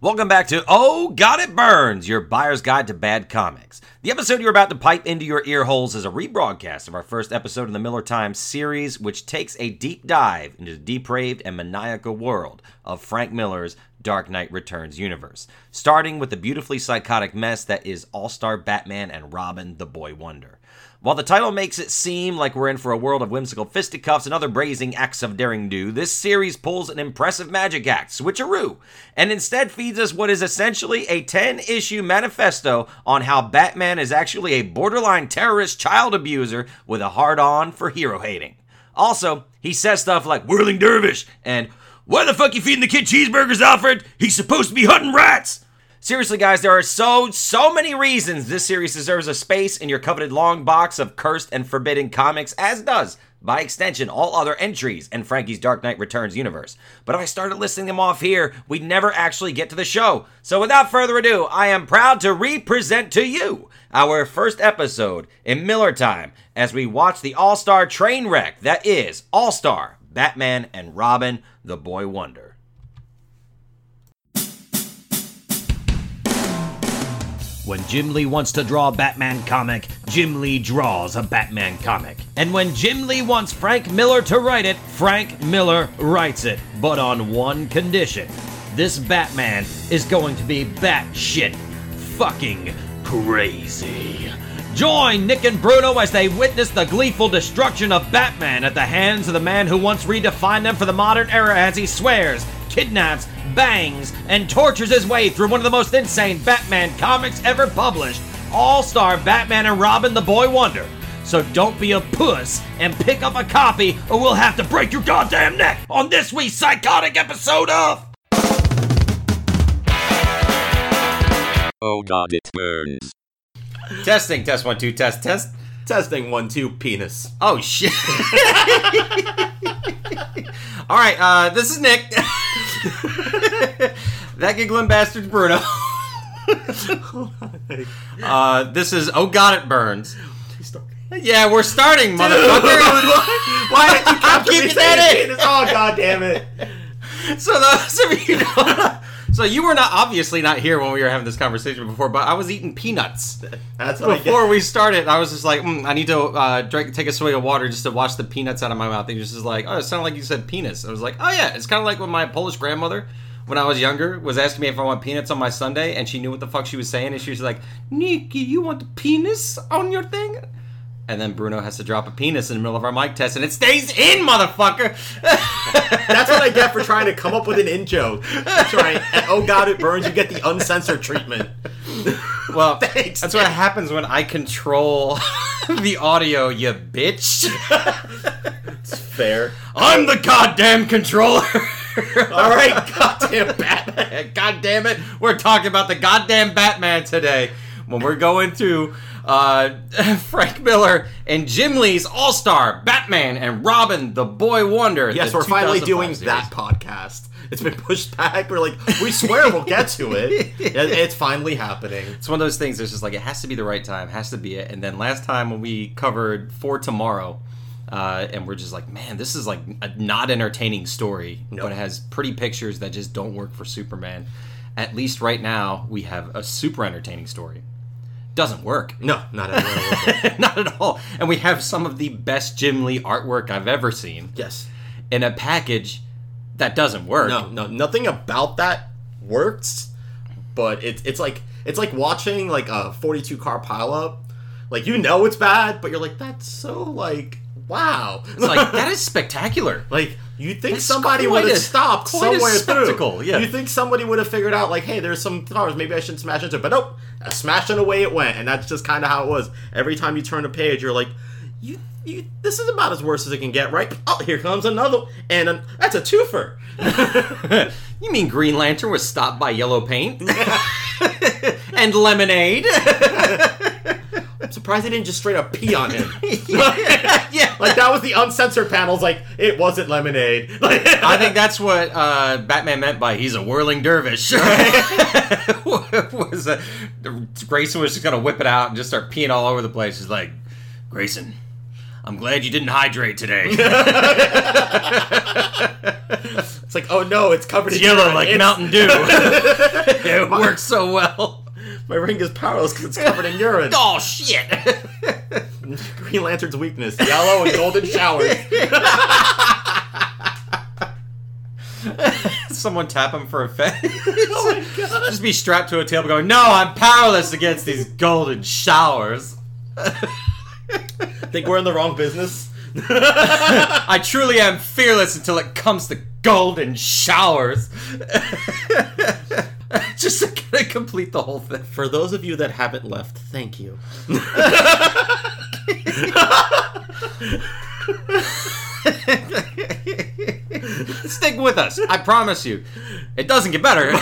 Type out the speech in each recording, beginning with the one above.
Welcome back to Oh God It Burns, your buyer's guide to bad comics. The episode you're about to pipe into your ear holes is a rebroadcast of our first episode in the Miller Time series, which takes a deep dive into the depraved and maniacal world of Frank Miller's Dark Knight Returns universe, starting with the beautifully psychotic mess that is All-Star Batman and Robin, the Boy Wonder. While the title makes it seem like we're in for a world of whimsical fisticuffs and other brazen acts of daring do, this series pulls an impressive magic act, switcheroo, and instead feeds us what is essentially a 10-issue manifesto on how Batman is actually a borderline terrorist child abuser with a hard-on for hero-hating. Also, he says stuff like Whirling Dervish and, "Why the fuck you feeding the kid cheeseburgers, Alfred? He's supposed to be hunting rats!" Seriously, guys, there are so many reasons this series deserves a space in your coveted long box of cursed and forbidden comics, as does, by extension, all other entries in Frankie's Dark Knight Returns universe. But if I started listing them off here, we'd never actually get to the show. So without further ado, I am proud to re-present to you our first episode in Miller Time as we watch the all-star train wreck that is All-Star Batman and Robin, the Boy Wonder. When Jim Lee wants to draw a Batman comic, Jim Lee draws a Batman comic. And when Jim Lee wants Frank Miller to write it, Frank Miller writes it, but on one condition. This Batman is going to be batshit fucking crazy. Join Nick and Bruno as they witness the gleeful destruction of Batman at the hands of the man who once redefined them for the modern era as he swears, kidnaps, bangs, and tortures his way through one of the most insane Batman comics ever published, All-Star Batman and Robin, the Boy Wonder. So don't be a puss and pick up a copy or we'll have to break your goddamn neck on this week's psychotic episode of... Oh God, It Burns. Testing, test 1, 2, test. Testing 1, 2, penis. Oh shit. Alright, this is Nick. That giggling bastard's Bruno. This is Oh God It Burns. Yeah, we're starting, dude, motherfucker. Why did you come keep that in? Oh god damn it. So those of you know, so you were obviously not here when we were having this conversation before, but I was eating peanuts. That's what before I get. We started. I was just like, I need to take a swig of water just to wash the peanuts out of my mouth. And he was just like, oh, it sounded like you said penis. I was like, oh yeah, it's kind of like when my Polish grandmother, when I was younger, was asking me if I want peanuts on my sundae, and she knew what the fuck she was saying, and she was like, Nikki, you want the penis on your thing? And then Bruno has to drop a penis in the middle of our mic test, and it stays in, motherfucker! That's what I get for trying to come up with an in joke. Oh God, It Burns, you get the uncensored treatment. Well, thanks. That's what happens when I control the audio, you bitch. It's fair. I'm the goddamn controller! Alright, goddamn Batman. God damn it, we're talking about the goddamn Batman today. When we're going through... Frank Miller and Jim Lee's All-Star Batman and Robin, the Boy Wonder. Yes, we're finally doing series. That podcast. It's been pushed back. We're like, we swear we'll get to it. It's finally happening. It's one of those things that's just like, it has to be the right time, has to be it. And then last time when we covered For Tomorrow, and we're just like, man, this is like a not entertaining story, but it has pretty pictures that just don't work for Superman. At least right now, we have a super entertaining story. Doesn't work. No, not at all. Not at all. And we have some of the best Jim Lee artwork I've ever seen. Yes. In a package that doesn't work. No, nothing about that works. But it's like watching like a 42-car pileup. Like you know it's bad, but you're like, that's so like wow. It's like that is spectacular. Like you think that's somebody would have stopped somewhere through. Yeah. You think somebody would have figured out like, hey, there's some cars, maybe I shouldn't smash into it, but nope. Smashing away it went, and that's just kind of how it was. Every time you turn a page, you're like, "You, this is about as worse as it can get, right? Oh, here comes another, and that's a twofer." You mean Green Lantern was stopped by yellow paint and lemonade? I'm surprised they didn't just straight up pee on him. Yeah. Like that was the uncensored panels. Like it wasn't lemonade. Like, I think that's what Batman meant by he's a whirling dervish. Grayson was just gonna whip it out and just start peeing all over the place. He's like, Grayson, I'm glad you didn't hydrate today. It's like, oh no, it's covered in yellow like Mountain Dew. It works so well. My ring is powerless because it's covered in urine. Oh, shit. Green Lantern's weakness. Yellow and golden showers. Someone tap him for a fence. Oh, my God. Just be strapped to a table going, no, I'm powerless against these golden showers. Think we're in the wrong business? I truly am fearless until it comes to golden showers. Just to kind of complete the whole thing. For those of you that haven't left, thank you. Stick with us. I promise you. It doesn't get better.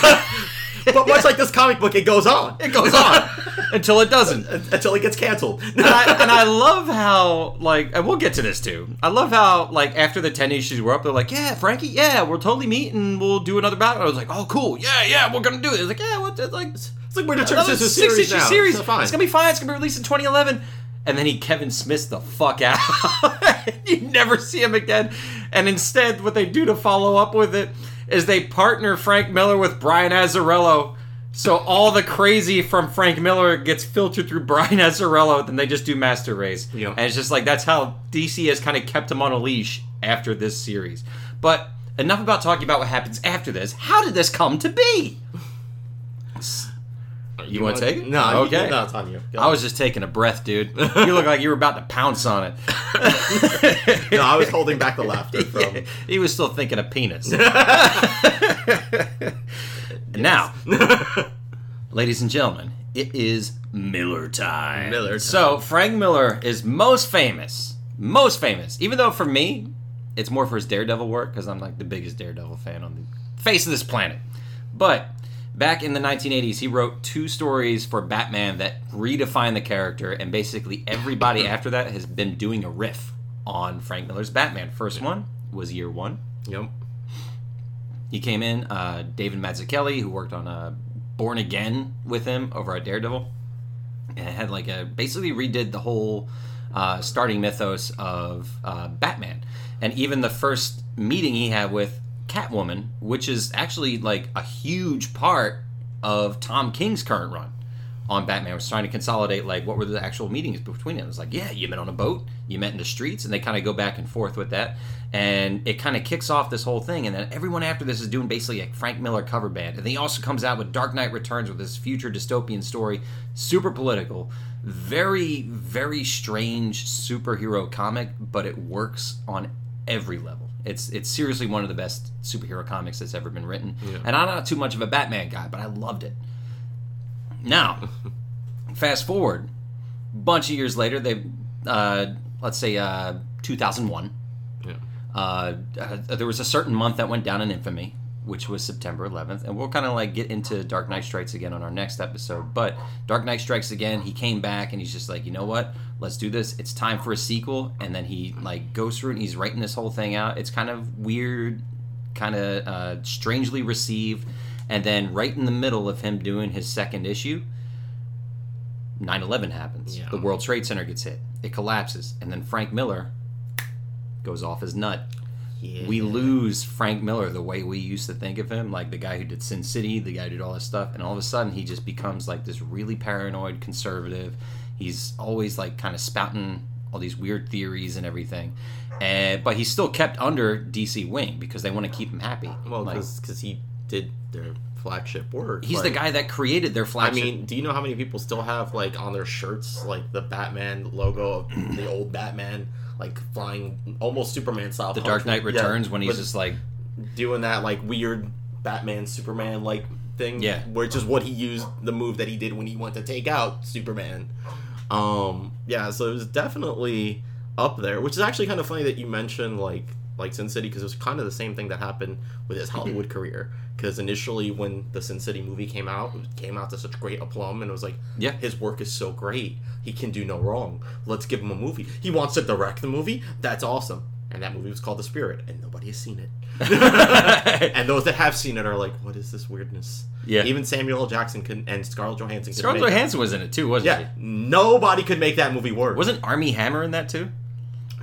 But much like this comic book, it goes on. It goes on. Until it doesn't. Until it gets canceled. And I love how, like, and we'll get to this too. I love how, like, after the 10 issues were up, they're like, yeah, Frankie, yeah, we'll totally meet and we'll do another battle. I was like, oh, cool. Yeah, we're going to do it. It's like, yeah, what? It's like we're going to turn this into a series now. Series. So fine. It's going to be fine. It's going to be released in 2011. And then he Kevin Smiths the fuck out. You never see him again. And instead, what they do to follow up with it is they partner Frank Miller with Brian Azzarello. So all the crazy from Frank Miller gets filtered through Brian Azzarello, then they just do Master Race. Yeah. And it's just like, that's how DC has kind of kept him on a leash after this series. But enough about talking about what happens after this. How did this come to be? You want to take it? No, okay. No, it's on you. I was just taking a breath, dude. You look like you were about to pounce on it. No, I was holding back the laughter from... He was still thinking of penis. And now, ladies and gentlemen, it is Miller time. Miller time. So, Frank Miller is most famous. Most famous. Even though for me, it's more for his Daredevil work, because I'm like the biggest Daredevil fan on the face of this planet. But... back in the 1980s, he wrote two stories for Batman that redefined the character, and basically everybody after that has been doing a riff on Frank Miller's Batman. First one was Year One. Yep. He came in, David Mazzucchelli, who worked on Born Again with him over at Daredevil, and had like a basically redid the whole starting mythos of Batman. And even the first meeting he had with Catwoman, which is actually like a huge part of Tom King's current run on Batman, was trying to consolidate like what were the actual meetings between them. It was like, yeah, you met on a boat, you met in the streets, and they kind of go back and forth with that, and it kind of kicks off this whole thing. And then everyone after this is doing basically a Frank Miller cover band. And then he also comes out with Dark Knight Returns with this future dystopian story, super political, very, very strange superhero comic, but it works on every level. It's seriously one of the best superhero comics that's ever been written. Yeah. And I'm not too much of a Batman guy, but I loved it. Now, fast forward, bunch of years later, they, let's say 2001. Yeah. There was a certain month that went down in infamy, which was September 11th. And we'll kind of like get into Dark Knight Strikes Again on our next episode. But Dark Knight Strikes Again, he came back and he's just like, you know what? Let's do this. It's time for a sequel. And then he like goes through and he's writing this whole thing out. It's kind of weird, kind of strangely received. And then right in the middle of him doing his second issue, 9/11 happens. Yeah. The World Trade Center gets hit. It collapses. And then Frank Miller goes off his nut. Yeah. We lose Frank Miller the way we used to think of him, like the guy who did Sin City, the guy who did all this stuff, and all of a sudden he just becomes like this really paranoid conservative. He's always like kind of spouting all these weird theories and everything, but he's still kept under DC wing because they want to keep him happy. Well, because like, he did their flagship work. He's like, the guy that created their flagship. I mean, do you know how many people still have like on their shirts like the Batman logo of the old Batman? Like flying almost Superman style. The Dark Knight Returns, yeah, when he's just like doing that like weird Batman Superman like thing. Yeah. Which is what he used, the move that he did when he went to take out Superman. Yeah, so it was definitely up there, which is actually kind of funny that you mentioned like Sin City, because it was kind of the same thing that happened with his Hollywood career. Because initially when the Sin City movie came out, it came out to such great aplomb, and it was like, yeah, his work is so great. He can do no wrong. Let's give him a movie. He wants to direct the movie? That's awesome. And that movie was called The Spirit, and nobody has seen it. And those that have seen it are like, what is this weirdness? Yeah. Even Samuel L. Jackson and Scarlett Johansson. Scarlett Johansson was in it too, wasn't she? Yeah. Nobody could make that movie work. Wasn't Armie Hammer in that too?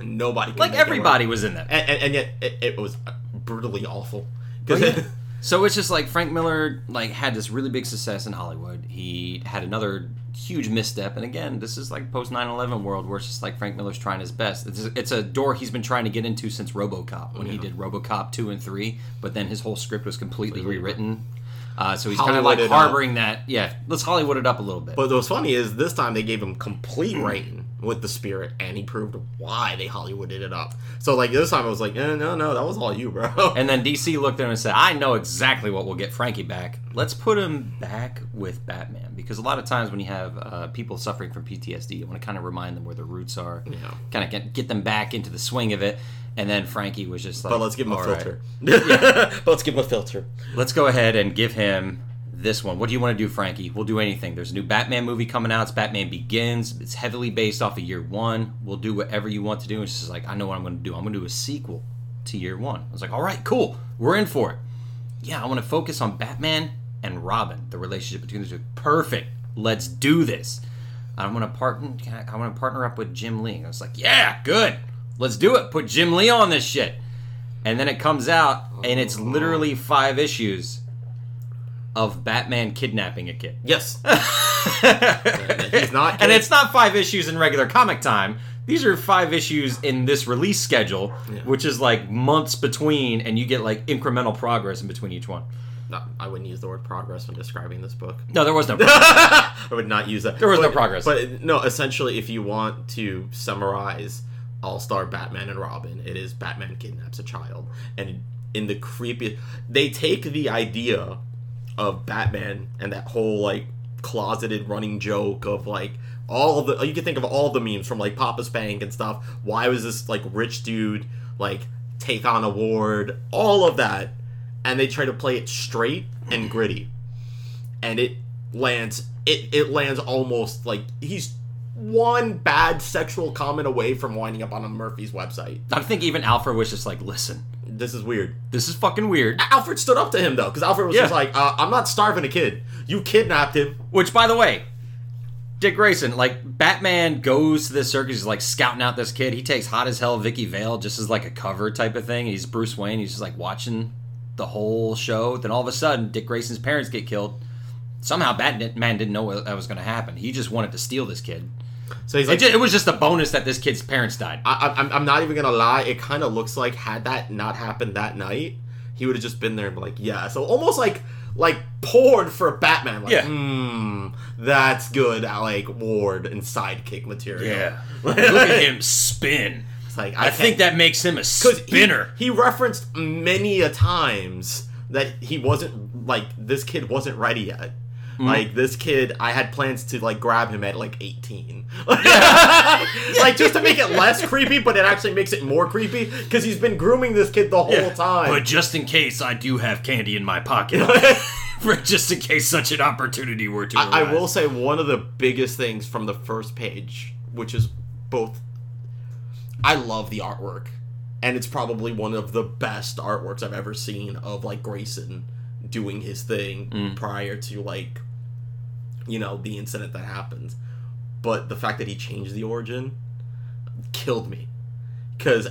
Nobody. Like, everybody was in that. And yet, it was brutally awful. Oh, yeah. So it's just like Frank Miller had this really big success in Hollywood. He had another huge misstep. And again, this is like post 9/11 world where it's just like Frank Miller's trying his best. It's a door he's been trying to get into since RoboCop, when he did RoboCop 2 and 3. But then his whole script was completely rewritten. So he's kind of like harboring that. Yeah, let's Hollywood it up a little bit. But what's funny is this time they gave him complete reign with The Spirit, and he proved why they Hollywooded it up. So, this time I was like, no, that was all you, bro. And then DC looked at him and said, I know exactly what will get Frankie back. Let's put him back with Batman. Because a lot of times when you have people suffering from PTSD, you want to kind of remind them where their roots are, kind of get them back into the swing of it. And then Frankie was just like... But let's give him a filter. Right. Yeah. But let's give him a filter. Let's go ahead and give him... this one. What do you want to do, Frankie? We'll do anything. There's a new Batman movie coming out. It's Batman Begins. It's heavily based off of Year One. We'll do whatever you want to do. And she's like, I know what I'm going to do. I'm going to do a sequel to Year One. I was like, all right, cool. We're in for it. Yeah, I want to focus on Batman and Robin, the relationship between the two. Perfect. Let's do this. I want to partner up with Jim Lee. I was like, yeah, good. Let's do it. Put Jim Lee on this shit. And then it comes out, and it's literally 5 issues of Batman kidnapping a kid. Yes. He's not kidding. And it's not 5 issues in regular comic time. These are 5 issues in this release schedule, which is months between, and you get incremental progress in between each one. No, I wouldn't use the word progress when describing this book. No, there was no progress. I would not use that. There was no progress. But no, essentially, if you want to summarize All-Star Batman and Robin, it is Batman kidnaps a child. And in the creepy... They take the idea of Batman and that whole closeted running joke of all of the, you can think of all the memes from Papa's Bank and stuff. Why was this rich dude take on a ward, all of that, and they try to play it straight and gritty, and it lands almost he's one bad sexual comment away from winding up on a Murphy's website. I think even Alfred was just listen, this is weird. This is fucking weird. Alfred stood up to him, though, because Alfred was just I'm not starving a kid. You kidnapped him. Which, by the way, Dick Grayson, Batman goes to this circus, he's, scouting out this kid. He takes hot as hell Vicky Vale just as, a cover type of thing. He's Bruce Wayne. He's just, watching the whole show. Then all of a sudden, Dick Grayson's parents get killed. Somehow Batman didn't know what that was going to happen. He just wanted to steal this kid. So he's it was just a bonus that this kid's parents died. I'm not even gonna lie. It kind of looks like had that not happened that night, he would have just been there and been like, yeah. So almost like poured for Batman. That's good. Ward and sidekick material. Yeah, look at him spin. It's I think that makes him a spinner. He referenced many a times that he wasn't this kid wasn't ready yet. Mm-hmm. This kid, I had plans to, grab him at, 18. Just to make it less creepy, but it actually makes it more creepy, because he's been grooming this kid the whole time. But just in case, I do have candy in my pocket. Just in case such an opportunity were to arise. I will say one of the biggest things from the first page, which is both... I love the artwork, and it's probably one of the best artworks I've ever seen of, Grayson doing his thing prior to, the incident that happens. But the fact that he changed the origin killed me. Because,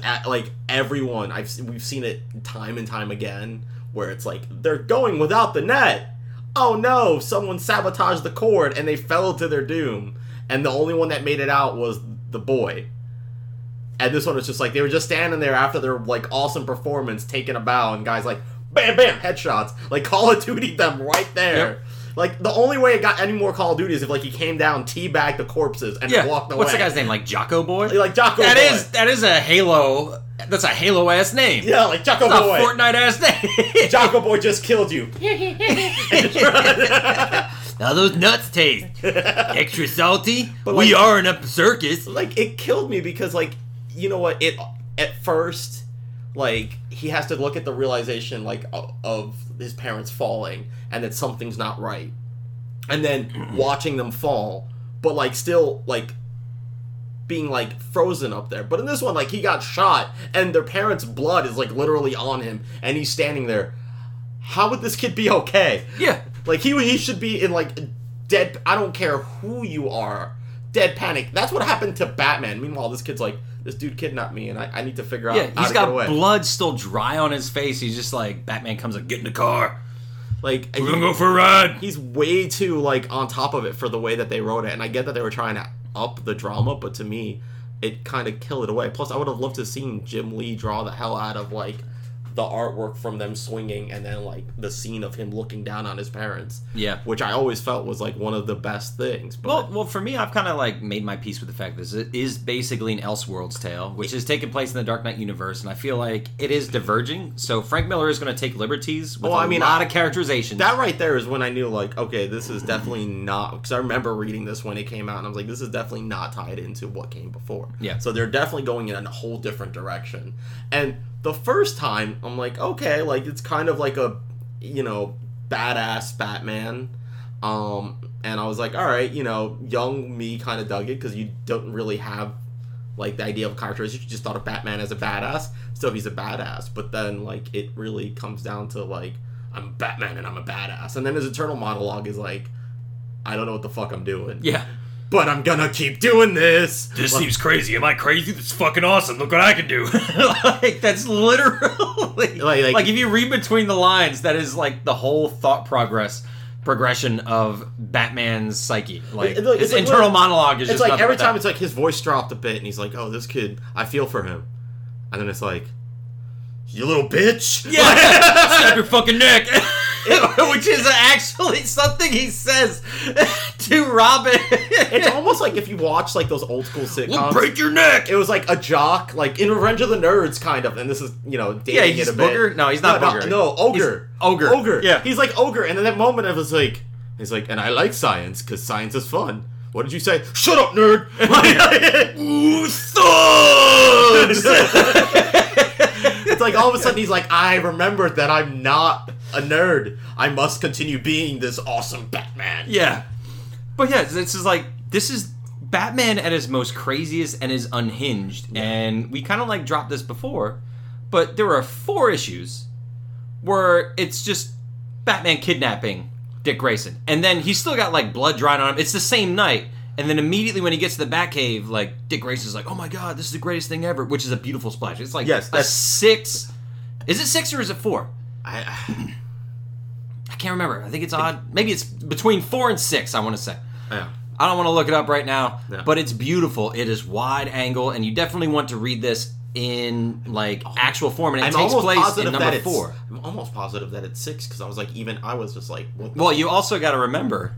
everyone, we've seen it time and time again, where it's they're going without the net! Oh no, someone sabotaged the cord and they fell to their doom. And the only one that made it out was the boy. And this one was just they were just standing there after their, awesome performance, taking a bow, and guys bam, bam, headshots. Call of Duty them right there. Yep. The only way it got any more Call of Duty is if, he came down, teabagged the corpses, and walked away. What's the guy's name? Jocko Boy? Jocko Boy. That is a Halo... That's a Halo-ass name. Yeah, Jocko Boy. It's a Fortnite-ass name. Jocko Boy just killed you. Now those nuts taste extra salty. But we are in a circus. It killed me because, you know what? It, at first... he has to look at the realization, of his parents falling and that something's not right. And then watching them fall, but, still, being, frozen up there. But in this one, he got shot, and their parents' blood is, literally on him, and he's standing there. How would this kid be okay? Yeah. He should be in, dead... I don't care who you are. dead panic. That's what happened to Batman. Meanwhile, this kid's like, this dude kidnapped me, and I need to figure out how to get away. Yeah, he's got blood still dry on his face. He's just like, Batman comes like, get in the car. Like, we're going to go for a ride. He's way too, like, on top of it for the way that they wrote it. And I get that they were trying to up the drama, but to me, it kind of killed it away. Plus, I would have loved to have seen Jim Lee draw the hell out of, like, the artwork from them swinging and then, like, the scene of him looking down on his parents. Yeah. Which I always felt was, like, one of the best things. But well, for me, I've kind of, like, made my peace with the fact that this is basically an Elseworlds tale, which is taking place in the Dark Knight universe, and I feel like it is diverging. So Frank Miller is going to take liberties with a lot of characterizations. That right there is when I knew, like, okay, this is definitely not... Because I remember reading this when it came out, and I was like, this is definitely not tied into what came before. Yeah. So they're definitely going in a whole different direction. And... the first time, I'm like, okay, like, it's kind of like a, you know, badass Batman. And I was like, all right, you know, young me kind of dug it because you don't really have, like, the idea of characterization. You just thought of Batman as a badass, so he's a badass. But then, like, it really comes down to, like, I'm Batman and I'm a badass. And then his eternal monologue is like, I don't know what the fuck I'm doing. Yeah. But I'm gonna keep doing this. This seems crazy. Am I crazy? That's fucking awesome. Look what I can do. Like, that's literally... Like, if you read between the lines, that is, like, the whole thought progression of Batman's psyche. Like, his internal monologue is just... It's like, every time it's, like, his voice dropped a bit, and he's like, oh, this kid, I feel for him. And then it's like, you little bitch. Yeah. Snap your fucking neck. Which is actually something he says to Robin. It's almost like if you watch, like, those old school sitcoms. We'll break your neck! It was like a jock, like, in Revenge of the Nerds, kind of. And this is, you know, dating it a bit. Yeah, he's Booger? No, he's not Booger. No, Ogre. Ogre. Yeah. He's like Ogre. And in that moment, I was like, he's like, and I like science, because science is fun. What did you say? Shut up, nerd! Ooh, thugs! It's like, all of a sudden, he's like, I remembered that I'm not... a nerd. I must continue being this awesome Batman. Yeah. But yeah, this is Batman at his most craziest and his unhinged. Yeah. And we kind of like dropped this before, but there are 4 issues where it's just Batman kidnapping Dick Grayson. And then he's still got like blood dried on him. It's the same night. And then immediately when he gets to the Batcave, like Dick Grayson's like, oh my God, this is the greatest thing ever, which is a beautiful splash. It's like a 6. Is it 6 or is it 4? I can't remember. I think it's odd. Maybe it's between 4 and 6, I want to say. Yeah. I don't want to look it up right now, yeah. But it's beautiful. It is wide angle, and you definitely want to read this in, like, actual form, and it takes place in number 4. I'm almost positive that it's 6, because I was like, even I was just like... What? Well, you also got to remember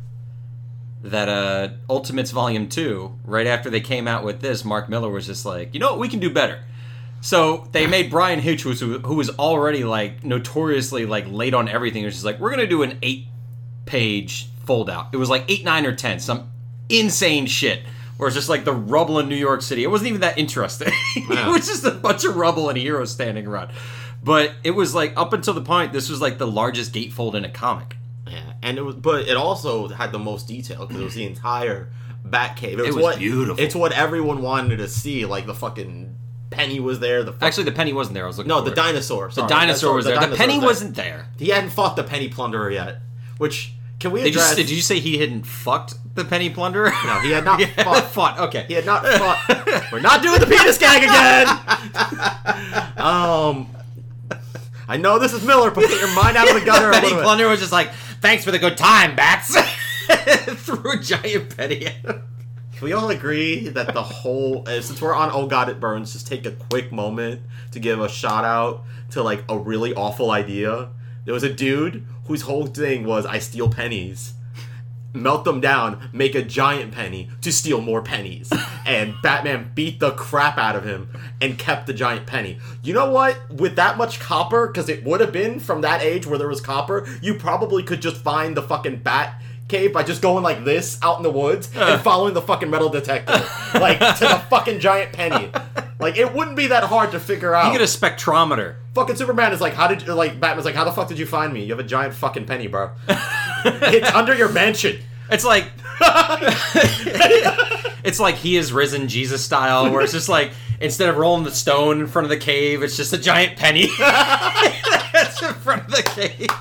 that Ultimates Volume 2, right after they came out with this, Mark Miller was just like, you know what, we can do better. So they made Brian Hitch, who was already like notoriously like late on everything. It was just like, we're gonna do an 8-page fold out. It was like 8, 9, or 10, some insane shit. Where it's just like the rubble in New York City. It wasn't even that interesting. Wow. It was just a bunch of rubble and heroes standing around. But it was like up until the point, this was like the largest gatefold in a comic. Yeah, and but it also had the most detail because it was the entire Batcave. It was beautiful. It's what everyone wanted to see, like the fucking. Penny was there. Actually, the Penny wasn't there. I was looking. No, the dinosaur. Sorry. The dinosaur was there. The Penny wasn't there. He hadn't fought the Penny Plunderer yet. Which can we address? Did you say he hadn't fucked the Penny Plunderer? No, he had not fought. Okay, he had not fought. We're not doing the penis gag again. I know this is Miller, but get your mind out of the gutter. Penny Plunderer was just like, "Thanks for the good time, bats." Threw a giant penny at him. Can we all agree that the whole... Since we're on Oh God It Burns, just take a quick moment to give a shout-out to, like, a really awful idea. There was a dude whose whole thing was, I steal pennies, melt them down, make a giant penny to steal more pennies. And Batman beat the crap out of him and kept the giant penny. You know what? With that much copper, because it would have been from that age where there was copper, you probably could just find the fucking bat... cave by just going like this out in the woods and following the fucking metal detector like to the fucking giant penny. Like, it wouldn't be that hard to figure out. You get a spectrometer. Fucking Superman is like, how did you, like, Batman's like, how the fuck did you find me? You have a giant fucking penny, bro. It's under your mansion. It's like it's like He Is Risen Jesus style, where it's just like, instead of rolling the stone in front of the cave, it's just a giant penny that's in front of the cave.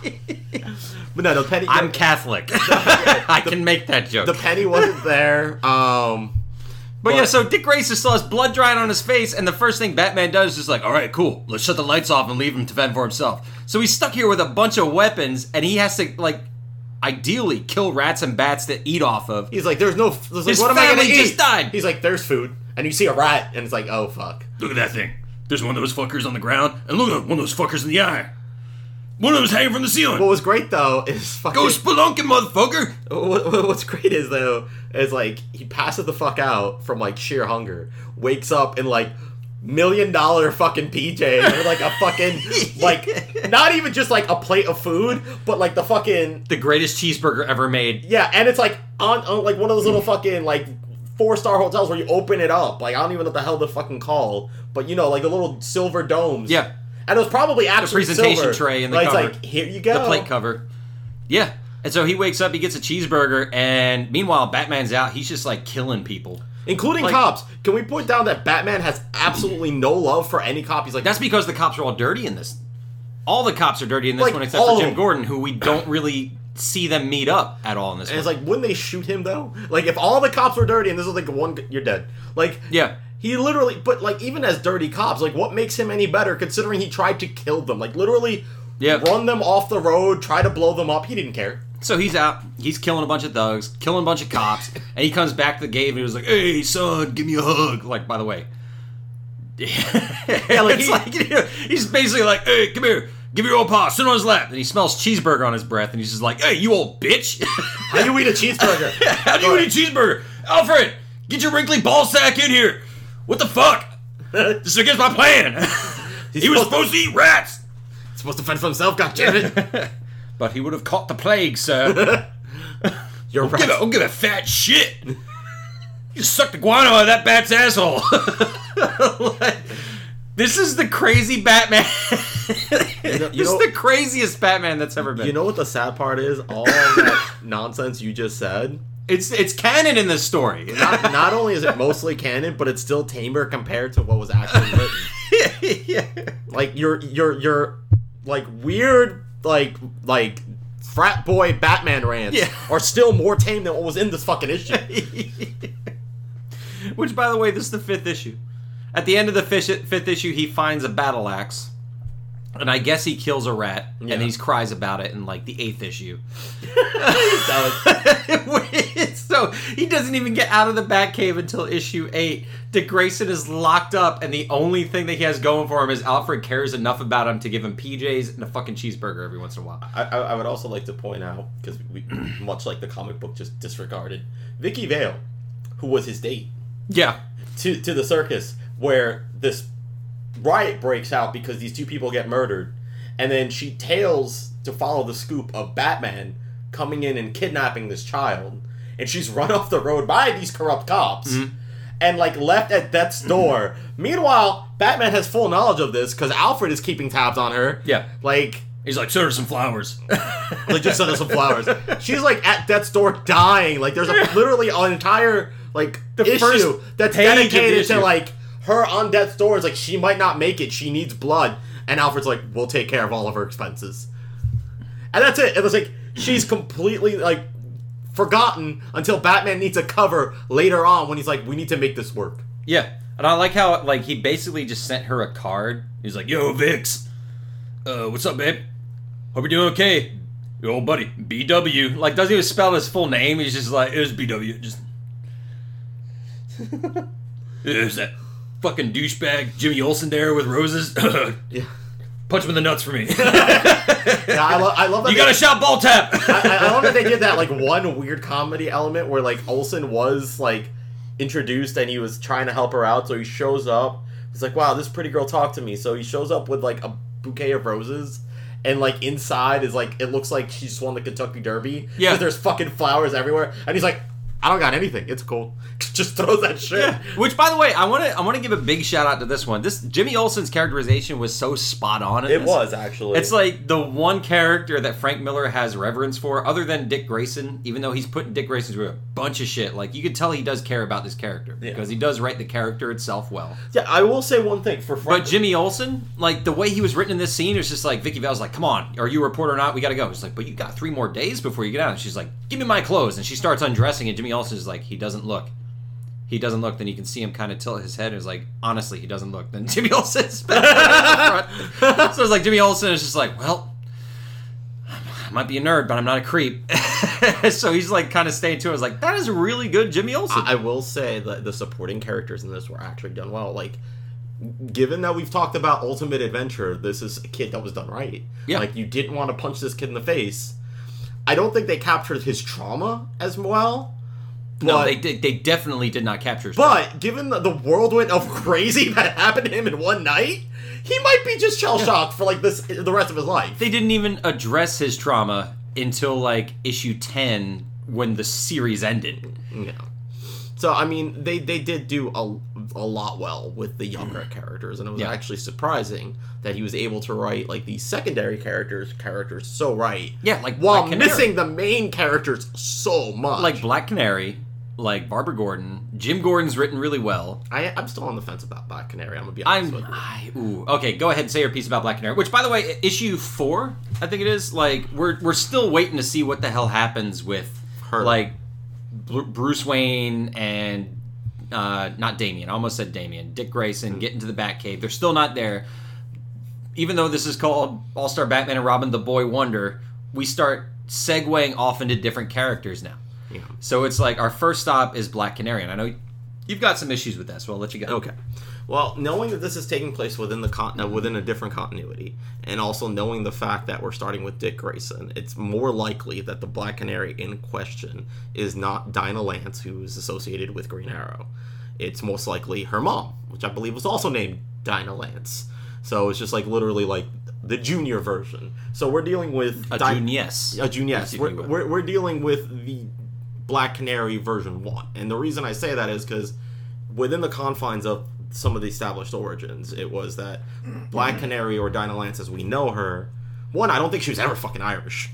But no, the penny... I'm Catholic. I can make that joke. The penny wasn't there. But yeah, so Dick Grayson still has blood drying on his face, and the first thing Batman does is just like, all right, cool, let's shut the lights off and leave him to fend for himself. So he's stuck here with a bunch of weapons, and he has to, like, ideally kill rats and bats to eat off of. He's like, there's no... Like, his what family am I gonna just eat? Died! He's like, there's food, and you see a rat, and it's like, oh, fuck. Look at that thing. There's one of those fuckers on the ground, and look at one of those fuckers in the eye. One of them's hanging from the ceiling. What was great, though, is fucking... Go spelunking, motherfucker! What's great is, though, is, like, he passes the fuck out from, like, sheer hunger. Wakes up in, like, $1 million fucking PJs. Or, like, a fucking, like, not even just, like, a plate of food, but, like, the fucking... The greatest cheeseburger ever made. Yeah, and it's, like, on like, one of those little fucking, like... 4-star hotels where you open it up. Like, I don't even know what the hell to fucking call. But, you know, like the little silver domes. Yeah. And it was probably actually the presentation silver. Tray in the cover. It's like, here you go. The plate cover. Yeah. And so he wakes up, he gets a cheeseburger, and meanwhile, Batman's out. He's just, like, killing people. Including, like, cops. Can we point down that Batman has absolutely no love for any cop? He's like... That's because the cops are all dirty in this. All the cops are dirty in this, like, one, except for Jim Gordon, who we don't really... see them meet up at all in this. And it's like, wouldn't they shoot him though? Like, if all the cops were dirty and this was like one, you're dead. Like, yeah, he literally. But like, even as dirty cops, like, what makes him any better? Considering he tried to kill them, like, literally, run them off the road, try to blow them up. He didn't care. So he's out. He's killing a bunch of thugs, killing a bunch of cops, and he comes back to the gate and he was like, "Hey, son, give me a hug." Like, by the way, yeah, like, he's basically like, "Hey, come here. Give your old paw, sit on his lap." And he smells cheeseburger on his breath, and he's just like, "Hey, you old bitch. How do you eat a cheeseburger? How do you eat a cheeseburger? Alfred, get your wrinkly ball sack in here. What the fuck? This is against my plan." He was supposed to eat rats. He's supposed to fend for himself, goddammit. But he would have caught the plague, sir. You're right. Don't give a fat shit. You sucked the guano out of that bat's asshole. Like, this is the crazy Batman. This is the craziest Batman that's ever been. You know what the sad part is? All that nonsense you just said. It's canon in this story. Not only is it mostly canon, but it's still tamer compared to what was actually written. Yeah. Like, your like weird like frat boy Batman rants are still more tame than what was in this fucking issue. Which, by the way, this is the 5th issue. At the end of the 5th issue, he finds a battle axe, and I guess he kills a rat, and he cries about it in, like, the 8th issue. So he doesn't even get out of the Batcave until issue 8. Dick Grayson is locked up, and the only thing that he has going for him is Alfred cares enough about him to give him PJs and a fucking cheeseburger every once in a while. I would also like to point out, because we, much like the comic book just disregarded, Vicky Vale, who was his date, to the circus, where this riot breaks out because these two people get murdered, and then she tails to follow the scoop of Batman coming in and kidnapping this child, and she's run off the road by these corrupt cops, and, like, left at death's door. Meanwhile, Batman has full knowledge of this because Alfred is keeping tabs on her. Yeah. Like... He's like, "Send her some flowers." Like, just send her some flowers. She's, like, at death's door dying. Like, there's literally an entire, like, the issue first that's dedicated to, like... Her on death's door is like, she might not make it. She needs blood. And Alfred's like, "We'll take care of all of her expenses." And that's it. It was like, she's completely, like, forgotten until Batman needs a cover later on when he's like, "We need to make this work." Yeah. And I like how, like, he basically just sent her a card. He's like, "Yo, Vix. What's up, babe? Hope you're doing okay. Your old buddy, BW." Like, doesn't even spell his full name. He's just like, "It was BW. Just... Is that... fucking douchebag Jimmy Olsen there with roses." Yeah. "Punch him in the nuts for me." I love that you got a shot ball tap. I love that they did that, like, one weird comedy element where, like, Olsen was, like, introduced and he was trying to help her out, so he shows up. He's like, "Wow, this pretty girl talked to me." So he shows up with, like, a bouquet of roses, and, like, inside is, like, it looks like she just won the Kentucky Derby. Yeah. Because there's fucking flowers everywhere. And he's like, "I don't got anything. It's cool." Just throws that shit. Yeah. Which, by the way, I want to give a big shout out to this one. This Jimmy Olsen's characterization was so spot on. It was, actually. It's like the one character that Frank Miller has reverence for, other than Dick Grayson. Even though he's putting Dick Grayson through a bunch of shit, like, you could tell he does care about this character because he does write the character itself well. Yeah, I will say one thing for Frank. But Jimmy Olsen, like, the way he was written in this scene is just like, Vicky Vale's like, "Come on, are you a reporter or not? We got to go." It's like, "But you got 3 more days before you get out." And she's like, "Give me my clothes," and she starts undressing, and Jimmy Olsen is like, he doesn't look. he doesn't look, then you can see him kind of tilt his head and is like, honestly, he doesn't look. Then Jimmy Olsen's back in the front. So it's like Jimmy Olsen is just like, well, I might be a nerd, but I'm not a creep. So he's like kind of staying to it. I was like, that is really good Jimmy Olsen. I will say that the supporting characters in this were actually done well. Like, given that we've talked about Ultimate Adventure, this is a kid that was done right. Yeah. Like, you didn't want to punch this kid in the face. I don't think they captured his trauma as well. No, they definitely did not capture his trauma. But given the whirlwind of crazy that happened to him in one night, he might be just shell-shocked for, like, this the rest of his life. They didn't even address his trauma until, like, issue 10 when the series ended. Yeah. So, I mean, they did do a lot well with the younger characters, and it was actually surprising that he was able to write, like, the secondary characters so right. Yeah, like while missing the main characters so much. Like Black Canary, like Barbara Gordon. Jim Gordon's written really well. I'm still on the fence about Black Canary, I'm gonna be honest with you. Okay, go ahead and say your piece about Black Canary, which, by the way, issue 4, I think it is, like, we're still waiting to see what the hell happens with her, like, Bruce Wayne and not Damien. I almost said Damien. Dick Grayson get into the Batcave. They're still not there. Even though this is called All-Star Batman and Robin, the Boy Wonder, we start segueing off into different characters now. Yeah. So it's like our first stop is Black Canary. And I know you've got some issues with that, so I'll let you go. Okay. Well, knowing that this is taking place within the within a different continuity, and also knowing the fact that we're starting with Dick Grayson, it's more likely that the Black Canary in question is not Dinah Lance, who is associated with Green Arrow. It's most likely her mom, which I believe was also named Dinah Lance. So it's just like literally like the junior version. So we're dealing with a junior. We're dealing with the Black Canary version 1, and the reason I say that is because within the confines of some of the established origins, it was that Black Canary, or Dinah Lance as we know her, one, I don't think she was ever fucking Irish.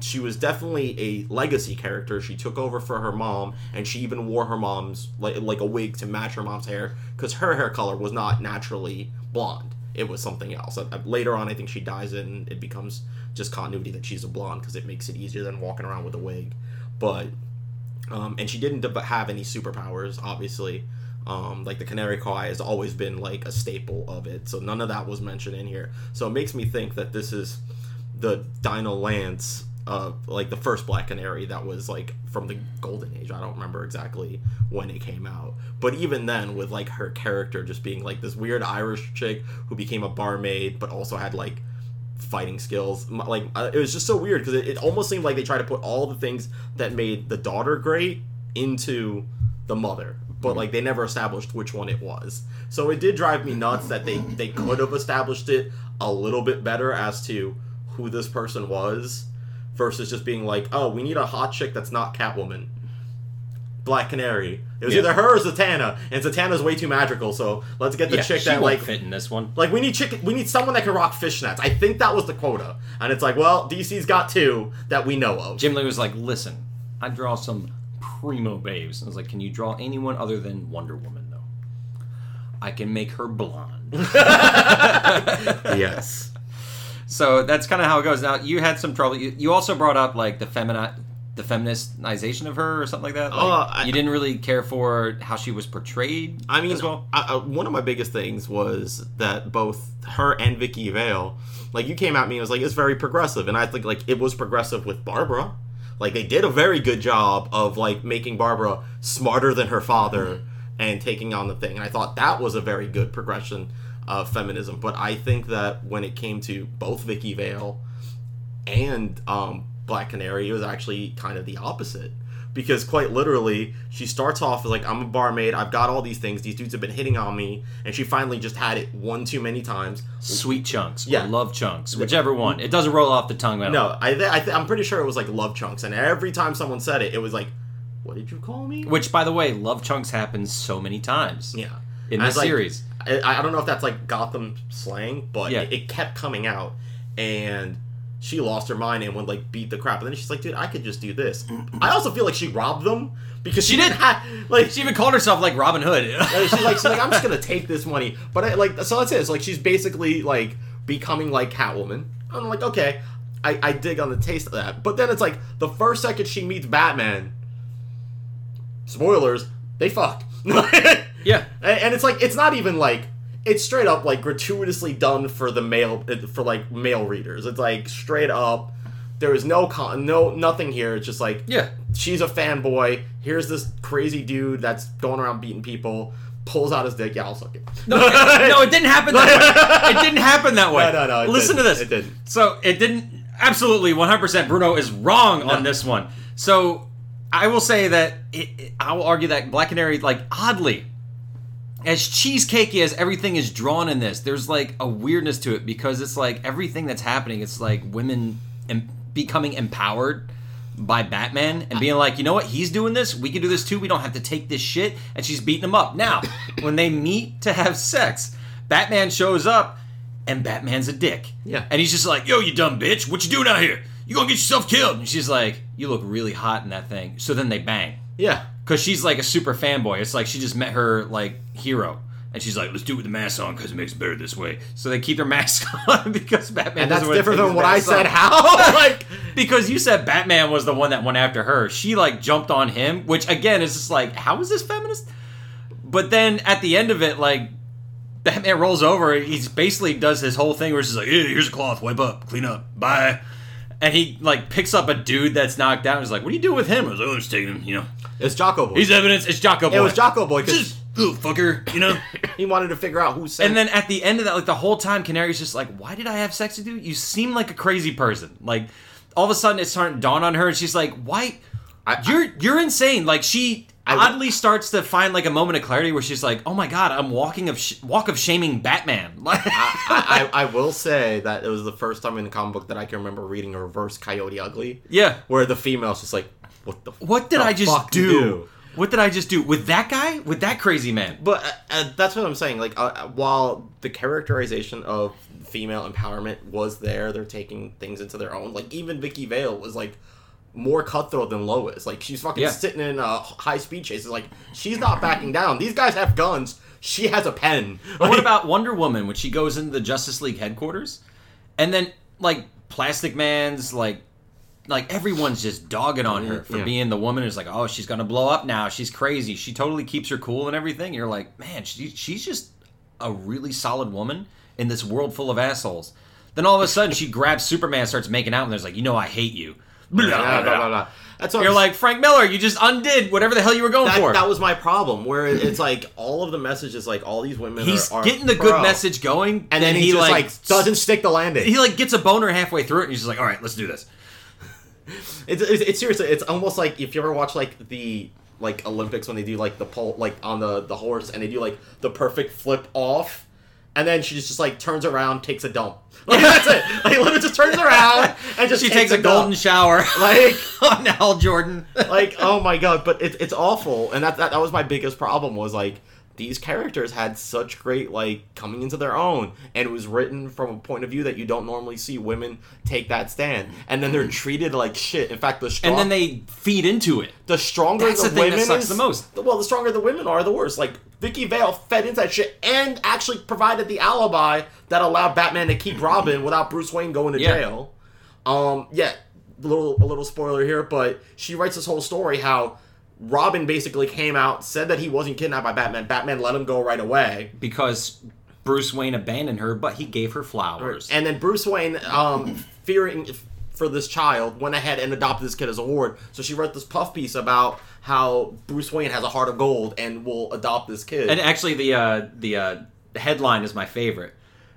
She was definitely a legacy character. She took over for her mom, and she even wore her mom's, like a wig to match her mom's hair, because her hair color was not naturally blonde. It was something else. Later on, I think she dyes it, and it becomes just continuity that she's a blonde, because it makes it easier than walking around with a wig. But, and she didn't have any superpowers, obviously. Like the Canary Cry has always been like a staple of it, so none of that was mentioned in here. So it makes me think that this is the Dinah Lance, like the first Black Canary that was like from the Golden Age. I don't remember exactly when it came out, but even then, with like her character just being like this weird Irish chick who became a barmaid but also had like fighting skills, like it was just so weird because it almost seemed like they tried to put all the things that made the daughter great into the mother. But, like, they never established which one it was. So it did drive me nuts that they could have established it a little bit better as to who this person was versus just being like, oh, we need a hot chick that's not Catwoman. Black Canary. It was either her or Zatanna, and Zatanna's way too magical, so let's get the chick that, like, fit in this one. Like, we need someone that can rock fishnets. I think that was the quota. And it's like, well, DC's got 2 that we know of. Jim Lee was like, listen, I draw some primo babes. And I was like, can you draw anyone other than Wonder Woman, though? I can make her blonde. Yes. So that's kind of how it goes. Now, you had some trouble. You also brought up, like, the feministization of her or something like that. Like, you didn't really care for how she was portrayed, I mean, as well? One of my biggest things was that both her and Vicky Vale, like, you came at me and was like, it's very progressive. And I think, like, it was progressive with Barbara. Like, they did a very good job of, like, making Barbara smarter than her father and taking on the thing. And I thought that was a very good progression of feminism. But I think that when it came to both Vicky Vale and Black Canary, it was actually kind of the opposite. Because quite literally, she starts off as, like, I'm a barmaid, I've got all these things, these dudes have been hitting on me, and she finally just had it one too many times. Sweet chunks, or love chunks, whichever one. It doesn't roll off the tongue at all. No, I'm pretty sure it was, like, love chunks, and every time someone said it, it was like, what did you call me? Which, by the way, love chunks happens so many times. Yeah. In this series. I don't know if that's, like, Gotham slang, but it kept coming out, and she lost her mind and would, like, beat the crap. And then she's like, dude, I could just do this. I also feel like she robbed them because she did. Like, she even called herself, like, Robin Hood. she's like, I'm just going to take this money. But, so that's it. It's like, she's basically, like, becoming, like, Catwoman. I'm like, okay, I dig on the taste of that. But then it's like, the first second she meets Batman, spoilers, they fucked. Yeah. And it's like, it's not even like, it's straight up like gratuitously done for the male, for like male readers. It's like straight up, there is nothing here. It's just like, yeah, she's a fanboy. Here's this crazy dude that's going around beating people. Pulls out his dick. Yeah, I'll suck it. No, it didn't happen that way. It didn't happen that way. No. Listen to this. It didn't. So it didn't. Absolutely, 100%. Bruno is wrong on this one. So I will say that I will argue that Black Canary, like, oddly, as cheesecakey as everything is drawn in this, there's like a weirdness to it because it's like everything that's happening. It's like women becoming empowered by Batman and being like, you know what, he's doing this, we can do this too, we don't have to take this shit, and she's beating him up. Now, when they meet to have sex, Batman shows up, and Batman's a dick. Yeah. And he's just like, yo, you dumb bitch, what you doing out here? You gonna get yourself killed. And she's like, you look really hot in that thing. So then they bang. Yeah. Because she's like a super fanboy. It's like she just met her, like, hero. And she's like, let's do it with the mask on because it makes it better this way. So they keep their mask on because Batman. And that's different than what I said. How? Like, because you said Batman was the one that went after her. She like jumped on him, which again is just like, how is this feminist? But then at the end of it, like Batman rolls over. He basically does his whole thing where he's like, here's a cloth, wipe up, clean up, bye. And he like picks up a dude that's knocked out. And he's like, what do you do with him? I was like, oh, just taking him, you know. It's Jocko Boy. He's evidence. It's Jocko Boy. It was Jocko Boy because. Ooh, fucker, you know? He wanted to figure out who said. And then at the end of that, like, the whole time, Canary's just like, why did I have sex with you? You seem like a crazy person. Like, all of a sudden, it's starting to dawn on her, and she's like, why? You're insane. Like, she oddly starts to find, like, a moment of clarity where she's like, oh, my God, I'm walk of shaming Batman. Like, I will say that it was the first time in the comic book that I can remember reading a reverse Coyote Ugly. Yeah. Where the female's just like, what did I just do? What did I just do? With that guy? With that crazy man? But that's what I'm saying. Like, while the characterization of female empowerment was there, they're taking things into their own. Like, even Vicky Vale was, like, more cutthroat than Lois. Like, she's fucking sitting in a high-speed chase. Like, she's not backing down. These guys have guns. She has a pen. Like, what about Wonder Woman when she goes into the Justice League headquarters? And then, like, Plastic Man's, like everyone's just dogging on her for being the woman who's like, oh, she's gonna blow up now, she's crazy, she totally keeps her cool and everything. You're like, man, she's just a really solid woman in this world full of assholes. Then all of a sudden she grabs Superman, starts making out, and there's like, you know, I hate you. Blah, blah, blah, blah, blah. That's what you're like, Frank Miller, you just undid whatever the hell you were going for. That was my problem, where it's like all of the messages, like all these women are getting the good message going, and then he just like doesn't stick the landing. He like gets a boner halfway through it, and he's just like, all right, let's do this. It's seriously, it's almost like if you ever watch like the like Olympics when they do like the pole, like on the horse, and they do like the perfect flip off, and then she just like turns around, takes a dump. Like, that's it. Like, literally just turns around and just she takes a golden shower, like on Al Jordan. Like, oh my God, but it's awful, and that was my biggest problem, was like these characters had such great like coming into their own, and it was written from a point of view that you don't normally see women take that stand, and then they're treated like shit. In fact, and then they feed into it. The stronger that's the women thing that sucks the most. Well, the stronger the women are, the worse. Like Vicky Vale fed into that shit and actually provided the alibi that allowed Batman to keep Robin without Bruce Wayne going to jail. A little spoiler here, but she writes this whole story how Robin basically came out, said that he wasn't kidnapped by Batman. Batman let him go right away. Because Bruce Wayne abandoned her, but he gave her flowers. And then Bruce Wayne, fearing for this child, went ahead and adopted this kid as a ward. So she wrote this puff piece about how Bruce Wayne has a heart of gold and will adopt this kid. And actually the headline is my favorite.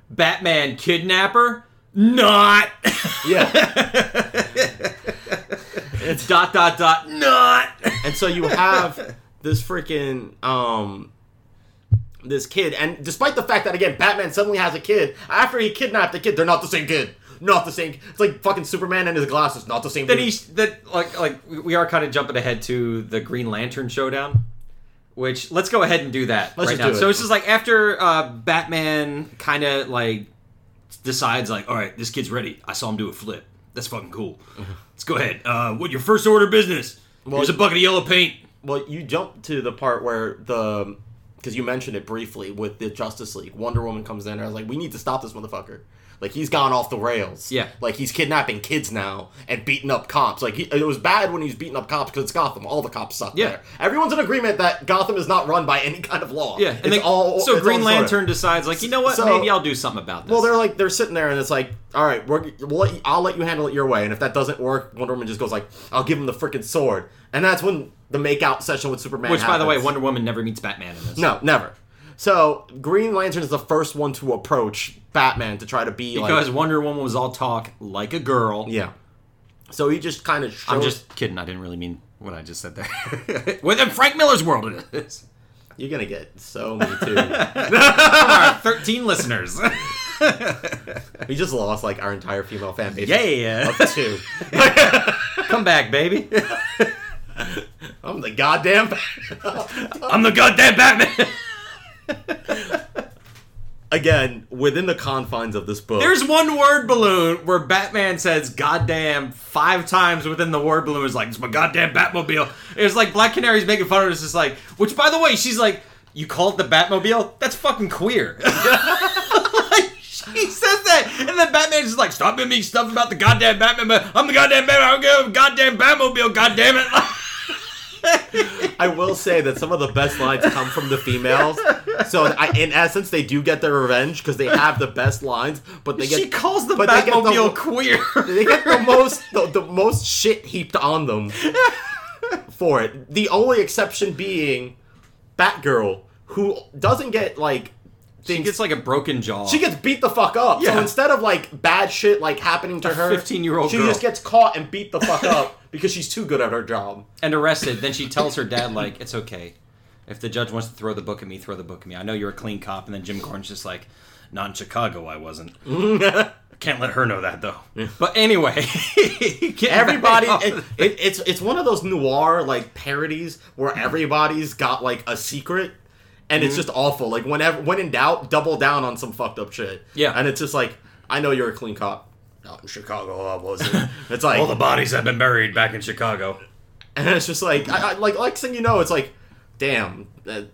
Batman Kidnapper? Not! Yeah. It's ... Not! And so you have this freaking, this kid. And despite the fact that, again, Batman suddenly has a kid, after he kidnapped the kid, they're not the same kid. Not the same. It's like fucking Superman and his glasses. Not the same kid. We are kind of jumping ahead to the Green Lantern showdown, which, let's go ahead and do that right now. So it's just like after Batman kind of like decides like, all right, this kid's ready. I saw him do a flip. That's fucking cool. Let's go ahead. What your first order of business? Well, here's a bucket of yellow paint. Well, you jump to the part where the because you mentioned it briefly with the Justice League. Wonder Woman comes in, and I was like, we need to stop this motherfucker. Like, he's gone off the rails. Yeah. Like, he's kidnapping kids now and beating up cops. Like, it was bad when he was beating up cops because it's Gotham. All the cops suck there. Everyone's in agreement that Gotham is not run by any kind of law. Yeah. And so Green Lantern decides, like, you know what? Maybe I'll do something about this. Well, they're sitting there, and it's like, all right, I'll let you handle it your way. And if that doesn't work, Wonder Woman just goes like, I'll give him the freaking sword. And that's when the make-out session with Superman happens. By the way, Wonder Woman never meets Batman in this. No, never. So, Green Lantern is the first one to approach Batman to try to be like... Because Wonder Woman was all talk, like a girl. Yeah. So he just kind of shows... I'm just kidding. I didn't really mean what I just said there. Within Frank Miller's world it is. You're going to get so me too. From our 13 listeners. We just lost like our entire female fan base. Yeah. Up to 2. Come back, baby. I'm the goddamn Batman. Again, within the confines of this book. There's one word balloon where Batman says goddamn 5 times within the word balloon. It's like, it's my goddamn Batmobile. It's like Black Canary's making fun of it. It's just like, which by the way, she's like, you call it the Batmobile? That's fucking queer. Like, she says that. And then Batman's just like, stop making stuff about the goddamn Batman. I'm the goddamn Batman. I'm the goddamn Batmobile. Goddamn it. I will say that some of the best lines come from the females. So, in essence, they do get their revenge because they have the best lines. But she calls the Batmobile queer. They get the most shit heaped on them for it. The only exception being Batgirl, who doesn't get like. She gets like a broken jaw. She gets beat the fuck up. Yeah. So instead of like bad shit like happening to her, 15-year-old girl, she just gets caught and beat the fuck up because she's too good at her job and arrested. Then she tells her dad like, "It's okay. If the judge wants to throw the book at me, throw the book at me. I know you're a clean cop." And then Jim Corn's just like, "Not in Chicago, I wasn't." Can't let her know that though. Yeah. But anyway, everybody, it's one of those noir like parodies where everybody's got like a secret. And it's just awful. Like, when in doubt, double down on some fucked up shit. Yeah. And it's just like, I know you're a clean cop. Not in Chicago, I wasn't. It's like... all the bodies have been buried back in Chicago. And it's just like, next thing you know, it's like, damn,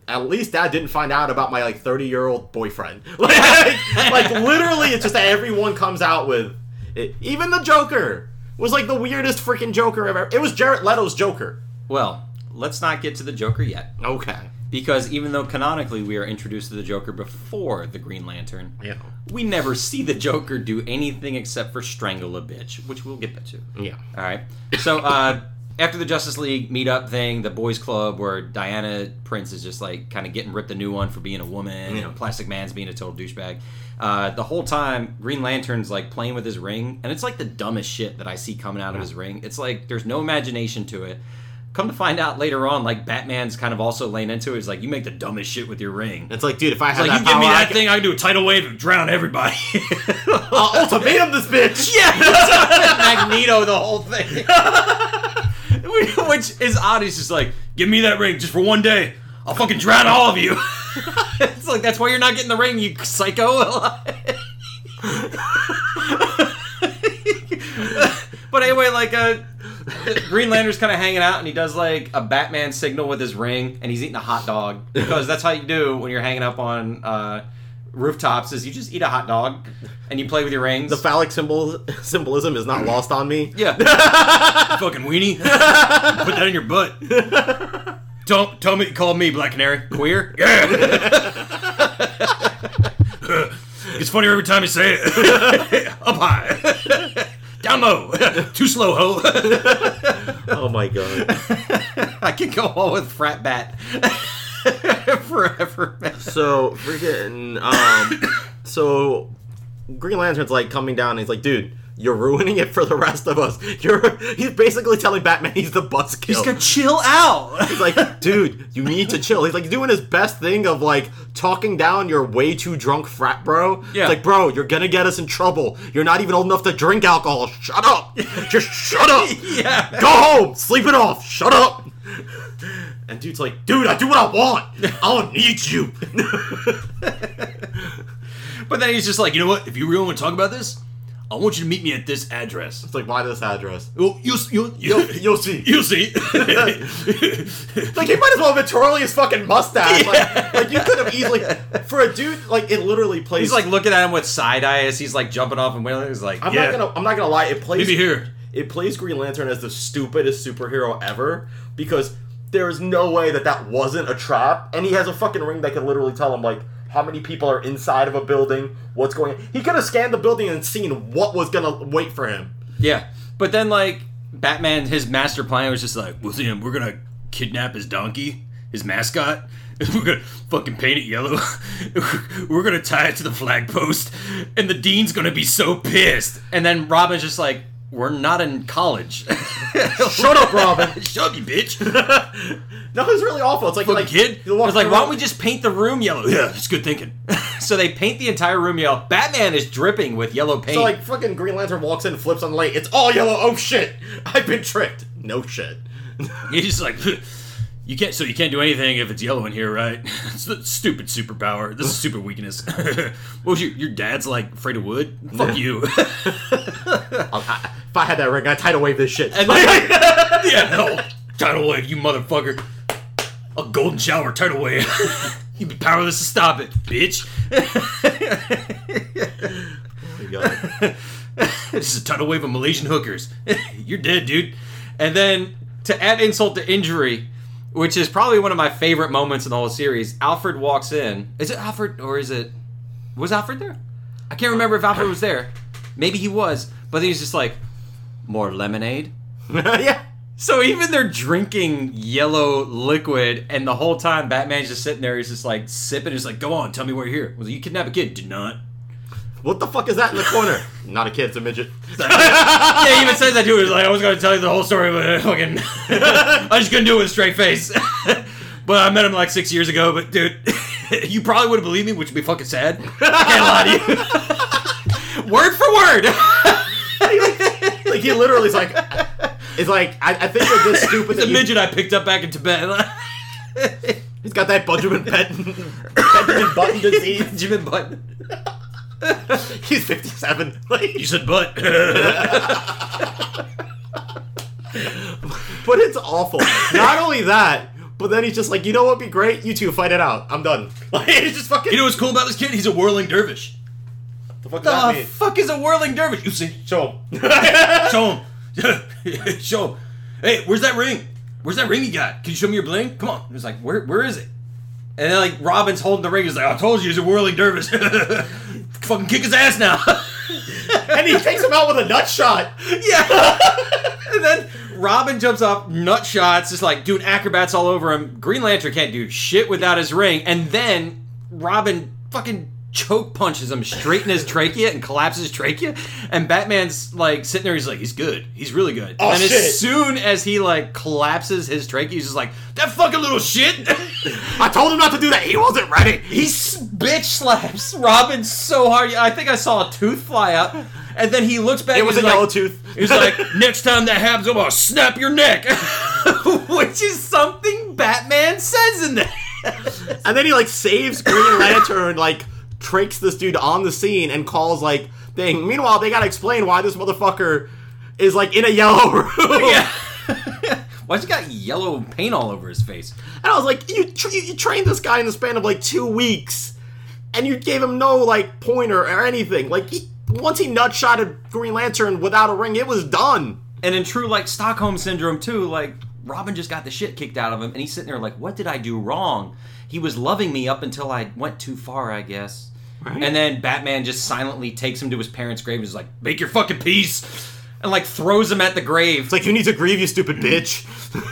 at least Dad didn't find out about my, like, 30-year-old boyfriend. Like, literally, it's just that everyone comes out with... it. Even the Joker was, like, the weirdest freaking Joker ever. It was Jared Leto's Joker. Well, let's not get to the Joker yet. Okay. Because even though canonically we are introduced to the Joker before the Green Lantern, we never see the Joker do anything except for strangle a bitch, which we'll get to. Yeah. All right. So after the Justice League meetup thing, the boys club where Diana Prince is just like kind of getting ripped a new one for being a woman, you know, Plastic Man's being a total douchebag. The whole time, Green Lantern's like playing with his ring, and it's like the dumbest shit that I see coming out of his ring. It's like there's no imagination to it. Come to find out later on, like, Batman's kind of also laying into it. He's like, you make the dumbest shit with your ring. It's like, dude, if I had that power... you give me that thing, I can do a tidal wave and drown everybody. I'll ultimatum this bitch! Yeah! Magneto the whole thing. Which is odd. He's just like, give me that ring just for one day. I'll fucking drown all of you. It's like, that's why you're not getting the ring, you psycho. But anyway, like, Green Lantern's kind of hanging out, and he does like a Batman signal with his ring, and he's eating a hot dog because that's how you do when you're hanging up on rooftops. Is you just eat a hot dog and you play with your rings. The phallic symbolism is not lost on me. Yeah, fucking weenie. Put that in your butt. Don't tell me. Call me Black Canary. Queer. Yeah. It's funnier every time you say it. Up high. Down low. Too slow, ho. Oh, my God. I could go on with Frat Bat forever, man. So, freaking... so, Green Lantern's, like, coming down, and he's like, dude, you're ruining it for the rest of us. He's basically telling Batman he's the buzzkill. He's gonna chill out. He's like, dude, you need to chill. He's like doing his best thing of like talking down your way too drunk frat bro. Yeah. It's like, bro, you're gonna get us in trouble. You're not even old enough to drink alcohol. Shut up. Just shut up. Yeah. Go home. Sleep it off. Shut up. And dude's like, dude, I do what I want. I don't need you. But then he's just like, you know what? If you really want to talk about this, I want you to meet me at this address. It's like, why this address? Well, you'll see. You'll see. Like, you might as well have twirling his fucking mustache. Yeah. Like, you could have easily... For a dude, like, it literally plays... He's, like, looking at him with side eye as he's, like, jumping off and wailing. He's like, I'm not gonna lie, it plays... Meet me here. It plays Green Lantern as the stupidest superhero ever, because there is no way that wasn't a trap, and he has a fucking ring that can literally tell him, like, how many people are inside of a building, what's going on. He could have scanned the building and seen what was going to wait for him. Yeah. But then, like, Batman, his master plan was just like, we'll see him, we're going to kidnap his donkey, his mascot, and we're going to fucking paint it yellow. We're going to tie it to the flag post, and the dean's going to be so pissed. And then Robin's just like, we're not in college. Shut up, Robin. Shut up, you bitch. No, it's really awful. It's like kid. It's like, why don't we just paint the room yellow? Yeah, it's good thinking. So they paint the entire room yellow. Batman is dripping with yellow paint. So, like, fucking Green Lantern walks in and flips on the light. It's all yellow. Oh, shit. I've been tricked. No shit. He's just like... You can't do anything if it's yellow in here, right? It's the stupid superpower. This is super weakness. What was your dad's like afraid of wood? Fuck you. If I had that ring, I'd tidal wave this shit. And like, yeah, no. Tidal wave, you motherfucker. A golden shower, tidal wave. You'd be powerless to stop it, bitch. This is a tidal wave of Malaysian hookers. You're dead, dude. And then to add insult to injury, which is probably one of my favorite moments in the whole series. Alfred walks in. Is it Alfred or is it... Was Alfred there? I can't remember if Alfred was there. Maybe he was. But then he's just like, more lemonade? Yeah. So even they're drinking yellow liquid, and the whole time Batman's just sitting there. He's just like sipping. He's like, go on, tell me why you're here. Well, you kidnap a kid. Did not. What the fuck is that in the corner? Not a kid, it's a midget. Yeah, he even says that too. He's like, I was going to tell you the whole story, but I just couldn't do it with a straight face. But I met him like 6 years ago, but dude, you probably wouldn't believe me, which would be fucking sad. I can't lie to you. Word for word. Like, he literally is like, it's like, I think of this stupid... The midget I picked up back in Tibet. He's got that Benjamin Button disease. Benjamin Button. He's 57. You said butt. But it's awful. Not only that, but then he's just like, you know what would be great? You two fight it out. I'm done. Like, it's just fucking... You know what's cool about this kid? He's a whirling dervish. What the fuck does that mean? Fuck is a whirling dervish? You see? Show him. Show him. Show him. Hey, where's that ring? Where's that ring you got? Can you show me your bling? Come on. He's like, where is it? And then, like, Robin's holding the ring. He's like, I told you he's a whirling dervish. Fucking kick his ass now. And he takes him out with a nut shot. Yeah. And then Robin jumps off, nut shots, just like doing acrobats all over him. Green Lantern can't do shit without his ring. And then Robin fucking choke punches him straight in his trachea and collapses trachea. And Batman's like sitting there, he's like, he's good. He's really good. Oh, and shit. As soon as he like collapses his trachea, he's just like, that fucking little shit. I told him not to do that. He wasn't ready. He bitch slaps Robin so hard. I think I saw a tooth fly out. And then he looks back. It was a yellow tooth. He's like, next time that happens, I'm going to snap your neck. Which is something Batman says in there. And then he like saves Green Lantern, like trakes this dude on the scene and calls like thing. Meanwhile, they got to explain why this motherfucker is like in a yellow room. Yeah. Why's he got yellow paint all over his face? And I was like, you trained this guy in the span of like 2 weeks, and you gave him no like pointer or anything. Like, once he nutshotted Green Lantern without a ring, it was done. And in true like Stockholm syndrome too, like Robin just got the shit kicked out of him, and he's sitting there like, what did I do wrong? He was loving me up until I went too far, I guess. Right? And then Batman just silently takes him to his parents' grave and is like, make your fucking peace. And, like, throws him at the grave. It's like, you need to grieve, you stupid bitch.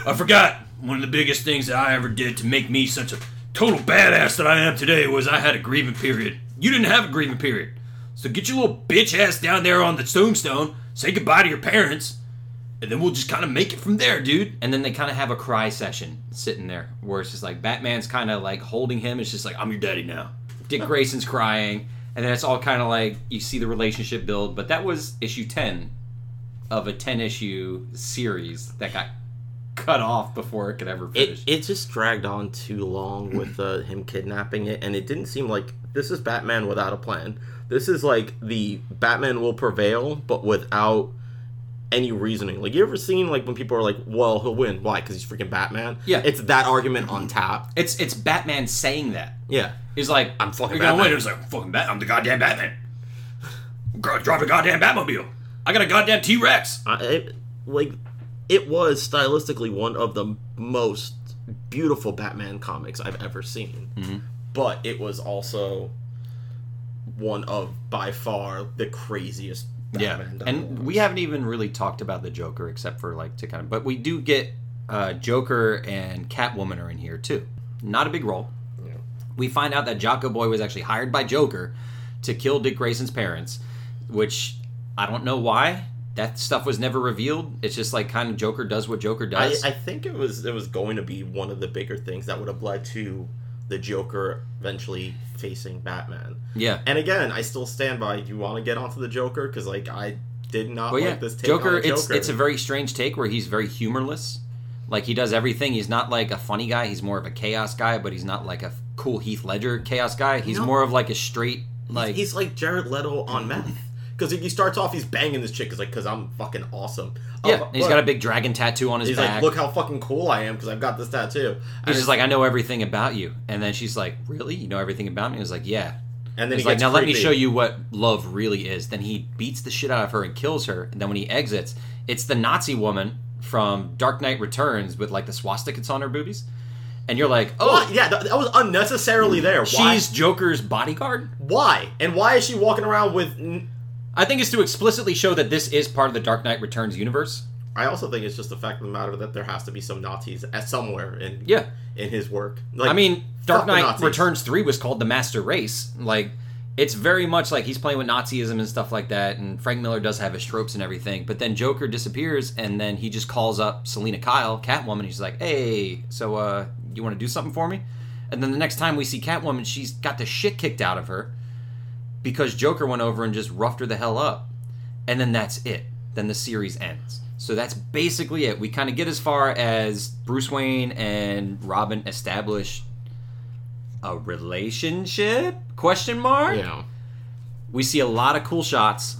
I forgot. One of the biggest things that I ever did to make me such a total badass that I am today was I had a grieving period. You didn't have a grieving period. So get your little bitch ass down there on the tombstone, say goodbye to your parents, and then we'll just kind of make it from there, dude. And then they kind of have a cry session sitting there where it's just like, Batman's kind of, like, holding him. It's just like, I'm your daddy now. Dick Grayson's crying. And then it's all kind of like, you see the relationship build. But that was issue 10. Of a 10-issue series that got cut off before it could ever finish. It just dragged on too long with him kidnapping it, and it didn't seem like this is Batman without a plan. This is like the Batman will prevail, but without any reasoning. Like, you ever seen, like, when people are like, well, he'll win. Why? Because he's freaking Batman? Yeah. It's that argument on tap. It's Batman saying that. Yeah. He's like, I'm fucking Batman. He's like, fucking Batman. I'm the goddamn Batman. Drive a goddamn Batmobile. I got a goddamn T-Rex. It was stylistically one of the most beautiful Batman comics I've ever seen. Mm-hmm. But it was also one of, by far, the craziest Batman. Yeah, and we haven't even really talked about the Joker, except for, like, to kind of... But we do get Joker and Catwoman are in here, too. Not a big role. Yeah. We find out that Jocko Boy was actually hired by Joker to kill Dick Grayson's parents, which I don't know why. That stuff was never revealed. It's just like kind of Joker does what Joker does. I think it was going to be one of the bigger things that would have led to the Joker eventually facing Batman. Yeah. And again, I still stand by, do you want to get onto the Joker? Because, like, I did not like this take on Joker. It's a very strange take where he's very humorless. Like, he does everything. He's not like a funny guy. He's more of a chaos guy, but he's not like a cool Heath Ledger chaos guy. He's more of like a straight, like... He's like Jared Leto on meth. Because he starts off, he's banging this chick. He's like, because I'm fucking awesome. Yeah, and he's got a big dragon tattoo on his back. He's like, look how fucking cool I am because I've got this tattoo. And he's just like, I know everything about you. And then she's like, really? You know everything about me? He's like, yeah. And then he's like, now let me show you what love really is. Then he beats the shit out of her and kills her. And then when he exits, it's the Nazi woman from Dark Knight Returns with, like, the swastikas on her boobies. And you're like, oh. What? Yeah, that was unnecessarily there. Why? She's Joker's bodyguard? Why? And why is she walking around with... I think it's to explicitly show that this is part of the Dark Knight Returns universe. I also think it's just the fact of the matter that there has to be some Nazis somewhere in his work. Like, I mean, Dark Knight Returns 3 was called The Master Race. Like, it's very much like he's playing with Nazism and stuff like that, and Frank Miller does have his tropes and everything, but then Joker disappears, and then he just calls up Selina Kyle, Catwoman, and he's like, hey, so you want to do something for me? And then the next time we see Catwoman, she's got the shit kicked out of her, because Joker went over and just roughed her the hell up. And then that's it. Then the series ends. So that's basically it. We kind of get as far as Bruce Wayne and Robin establish a relationship? Question mark? Yeah. We see a lot of cool shots.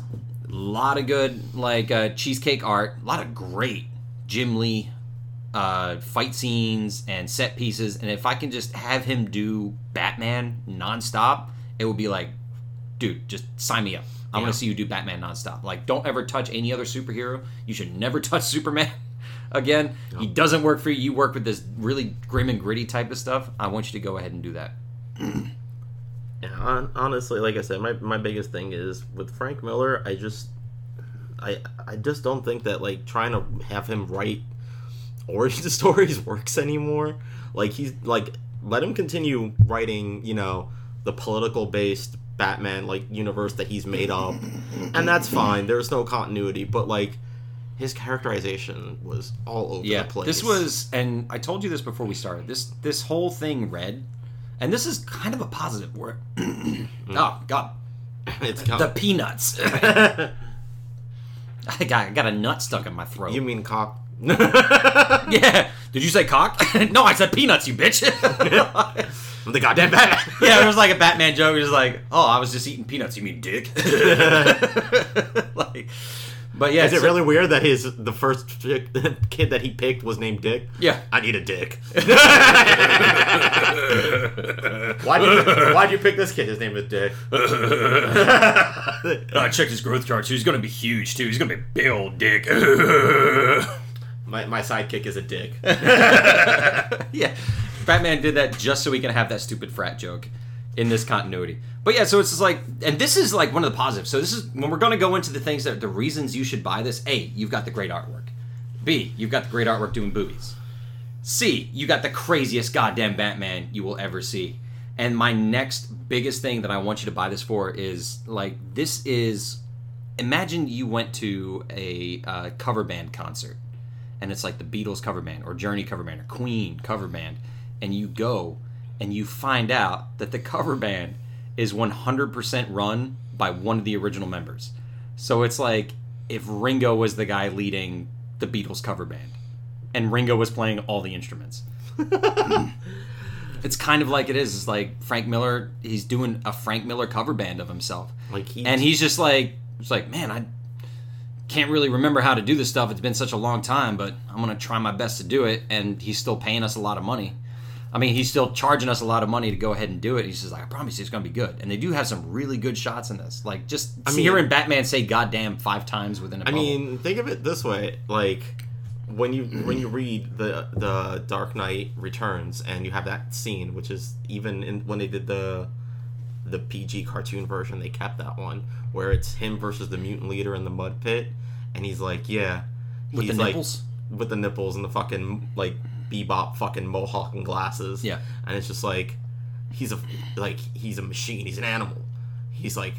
A lot of good, like, cheesecake art. A lot of great Jim Lee fight scenes and set pieces. And if I can just have him do Batman nonstop, it would be like... Dude, just sign me up. I want to see you do Batman nonstop. Like, don't ever touch any other superhero. You should never touch Superman again. No. He doesn't work for you. You work with this really grim and gritty type of stuff. I want you to go ahead and do that. Yeah, honestly, like I said, my biggest thing is with Frank Miller, I just don't think that, like, trying to have him write origin stories works anymore. Like, he's like, let him continue writing, you know, the political based Batman, like, universe that he's made up, and that's fine, there's no continuity, but, like, his characterization was all over the place. This was, and I told you this before we started, this whole thing read, and this is kind of a positive word. Oh god, it's the peanuts. I got a nut stuck in my throat. You mean cock? Yeah, did you say cock? No, I said peanuts, you bitch. I'm the goddamn Batman. Yeah, it was like a Batman joke. It was like, oh, I was just eating peanuts. You mean dick? Like, but yeah. Is it really weird that the first kid that he picked was named Dick? Yeah. I need a dick. Why'd you pick this kid? His name is Dick. I checked his growth chart, too. He's going to be huge, too. He's going to be big old Dick. My sidekick is a dick. Yeah. Batman did that just so we can have that stupid frat joke in this continuity. But yeah, so it's just like, and this is like one of the positives. So this is when we're going to go into the things that the reasons you should buy this. A, you've got the great artwork. B, you've got the great artwork doing boobies. C, you got the craziest goddamn Batman you will ever see. And my next biggest thing that I want you to buy this for is, like, this is, imagine you went to a cover band concert, and it's like the Beatles cover band or Journey cover band or Queen cover band. And you go and you find out that the cover band is 100% run by one of the original members. So it's like if Ringo was the guy leading the Beatles cover band and Ringo was playing all the instruments. It's kind of like it is. It's like Frank Miller. He's doing a Frank Miller cover band of himself. Like he's just like, it's like, man, I can't really remember how to do this stuff. It's been such a long time, but I'm gonna try my best to do it. And he's still paying us a lot of money. I mean, he's still charging us a lot of money to go ahead and do it. He's just like, I promise you it's going to be good. And they do have some really good shots in this. Like, just hearing Batman say goddamn 5 times within a bubble. I mean, think of it this way. Like, when you read the Dark Knight Returns and you have that scene, which is even when they did the PG cartoon version, they kept that one, where it's him versus the mutant leader in the mud pit. And he's like, yeah. With the nipples? Like, with the nipples and the fucking, like... Bebop fucking mohawk and glasses. Yeah. And it's just like he's a machine, he's an animal. He's like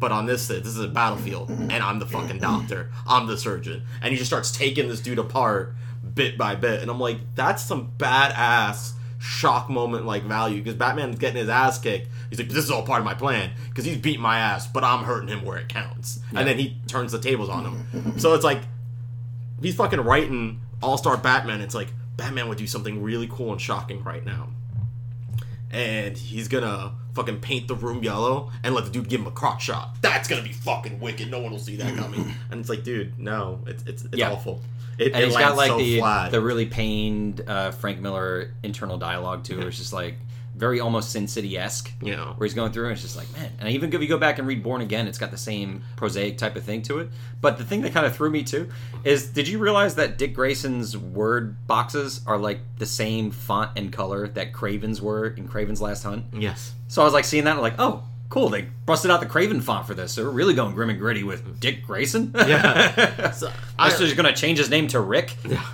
but on this is a battlefield and I'm the fucking doctor. I'm the surgeon. And he just starts taking this dude apart bit by bit. And I'm like, that's some badass shock moment like value, because Batman's getting his ass kicked. He's like, this is all part of my plan, because he's beating my ass, but I'm hurting him where it counts. Yeah. And then he turns the tables on him. So it's like he's fucking writing All-Star Batman. It's like, Batman would do something really cool and shocking right now. And he's gonna fucking paint the room yellow and let the dude give him a crock shot. That's gonna be fucking wicked. No one will see that coming. And it's like, dude, no. It's awful. And he's got like so the really pained Frank Miller internal dialogue too, where it's just like very almost Sin City-esque. Yeah. Where he's going through and it's just like, man. And even if you go back and read Born Again, it's got the same prosaic type of thing to it. But the thing that kind of threw me too is, did you realize that Dick Grayson's word boxes are like the same font and color that Craven's were in Craven's Last Hunt? Yes. So I was like seeing that and I'm like, oh, cool. They busted out the Craven font for this. So we're really going grim and gritty with Dick Grayson? Yeah. So I was just going to change his name to Rick. Yeah.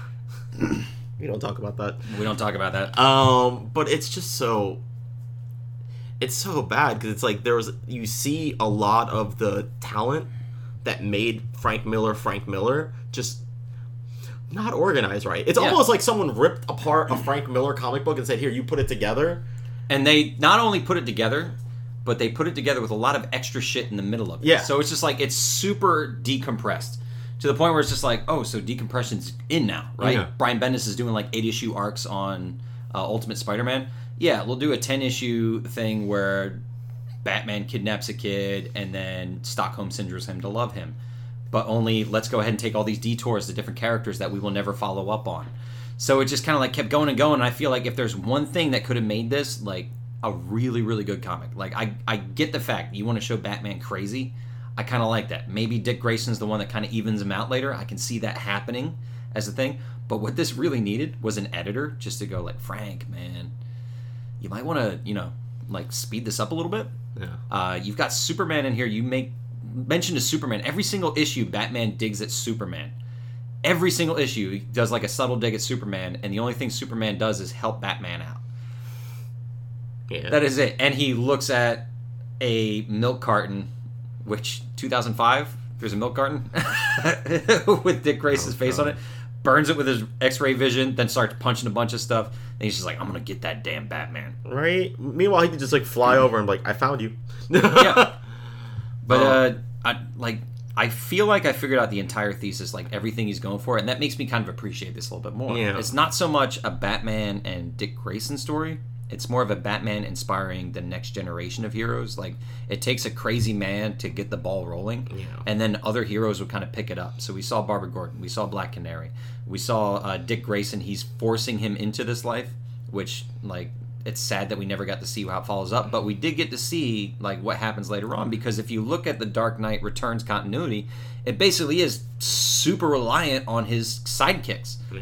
We don't talk about that. But it's just so... It's so bad, because it's like you see a lot of the talent that made Frank Miller just not organized right. It's almost like someone ripped apart a Frank Miller comic book and said, here, you put it together. And they not only put it together, but they put it together with a lot of extra shit in the middle of it. Yeah. So it's just like, it's super decompressed. To the point where it's just like, oh, so decompression's in now, right? Yeah. Brian Bendis is doing like 8-issue arcs on Ultimate Spider-Man. Yeah, we'll do a 10-issue thing where Batman kidnaps a kid and then Stockholm Syndrome's him to love him. But only let's go ahead and take all these detours to different characters that we will never follow up on. So it just kind of like kept going and going. And I feel like if there's one thing that could have made this like a really, really good comic. Like I get the fact that you want to show Batman crazy. I kind of like that. Maybe Dick Grayson's the one that kind of evens him out later. I can see that happening as a thing. But what this really needed was an editor just to go like, Frank, man, you might want to, like speed this up a little bit. Yeah. You've got Superman in here. You make mention to Superman. Every single issue, Batman digs at Superman. Every single issue, he does like a subtle dig at Superman. And the only thing Superman does is help Batman out. Yeah. That is it. And he looks at a milk carton, which 2005, there's a milk carton with Dick Grayson's face on it, burns it with his x-ray vision, then starts punching a bunch of stuff, and he's just like, I'm gonna get that damn Batman. Right? Meanwhile, he can just like fly over and be like, I found you. Yeah. But I feel like I figured out the entire thesis, like everything he's going for, and that makes me kind of appreciate this a little bit more. Yeah. It's not so much a Batman and Dick Grayson story. It's more of a Batman inspiring the next generation of heroes. Like, it takes a crazy man to get the ball rolling, and then other heroes would kind of pick it up. So we saw Barbara Gordon. We saw Black Canary. We saw Dick Grayson. He's forcing him into this life, which, like, it's sad that we never got to see how it follows up. But we did get to see, like, what happens later on. Because if you look at the Dark Knight Returns continuity, it basically is super reliant on his sidekicks. Yeah.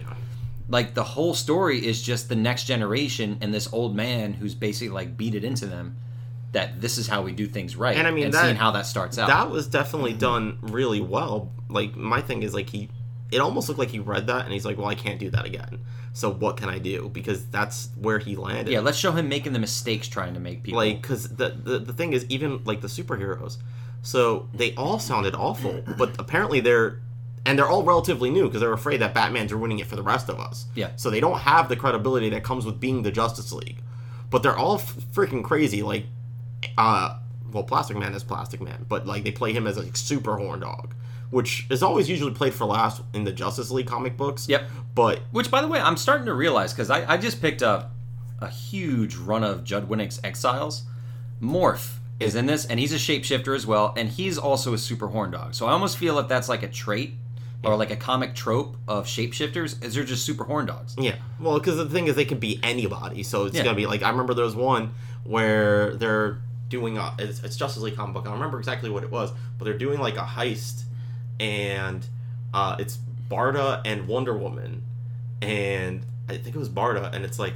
Like, the whole story is just the next generation and this old man who's basically, like, beat it into them that this is how we do things right. And, I mean, seeing how that starts out. That was definitely done really well. Like, my thing is, like, it almost looked like he read that and he's like, well, I can't do that again. So what can I do? Because that's where he landed. Yeah, let's show him making the mistakes trying to make people. Like, because the thing is, even, like, the superheroes. So they all sounded awful, but apparently they're all relatively new because they're afraid that Batman's ruining it for the rest of us. Yeah. So they don't have the credibility that comes with being the Justice League. But they're all freaking crazy. Like, Plastic Man is Plastic Man. But, like, they play him as a super horn dog, which is always usually played for last in the Justice League comic books. Yep. But... Which, by the way, I'm starting to realize because I just picked up a huge run of Judd Winnick's Exiles. Morph is in this, and he's a shapeshifter as well, and he's also a super horn dog. So I almost feel if that's like a trait or like a comic trope of shapeshifters, is they're just super horn dogs. Yeah. Well, because the thing is, they can be anybody, so it's going to be like, I remember there was one where they're doing, it's Justice League comic book, I don't remember exactly what it was, but they're doing like a heist, and it's Barda and Wonder Woman, and I think it was Barda, and it's like,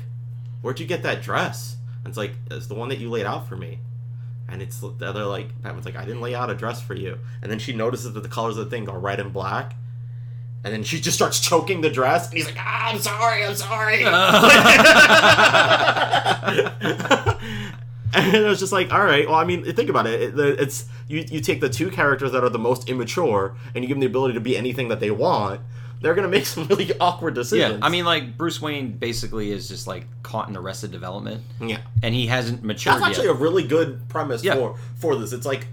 where'd you get that dress? And it's like, it's the one that you laid out for me. And it's the other, like, Batman's like, I didn't lay out a dress for you. And then she notices that the colors of the thing are red and black. And then she just starts choking the dress. And he's like, ah, I'm sorry. And it was just like, all right, well, I mean, think about it. It's you take the two characters that are the most immature and you give them the ability to be anything that they want. They're going to make some really awkward decisions. Yeah, I mean, like, Bruce Wayne basically is just, like, caught in Arrested Development. Yeah. And he hasn't matured yet. That's actually a really good premise for this. It's like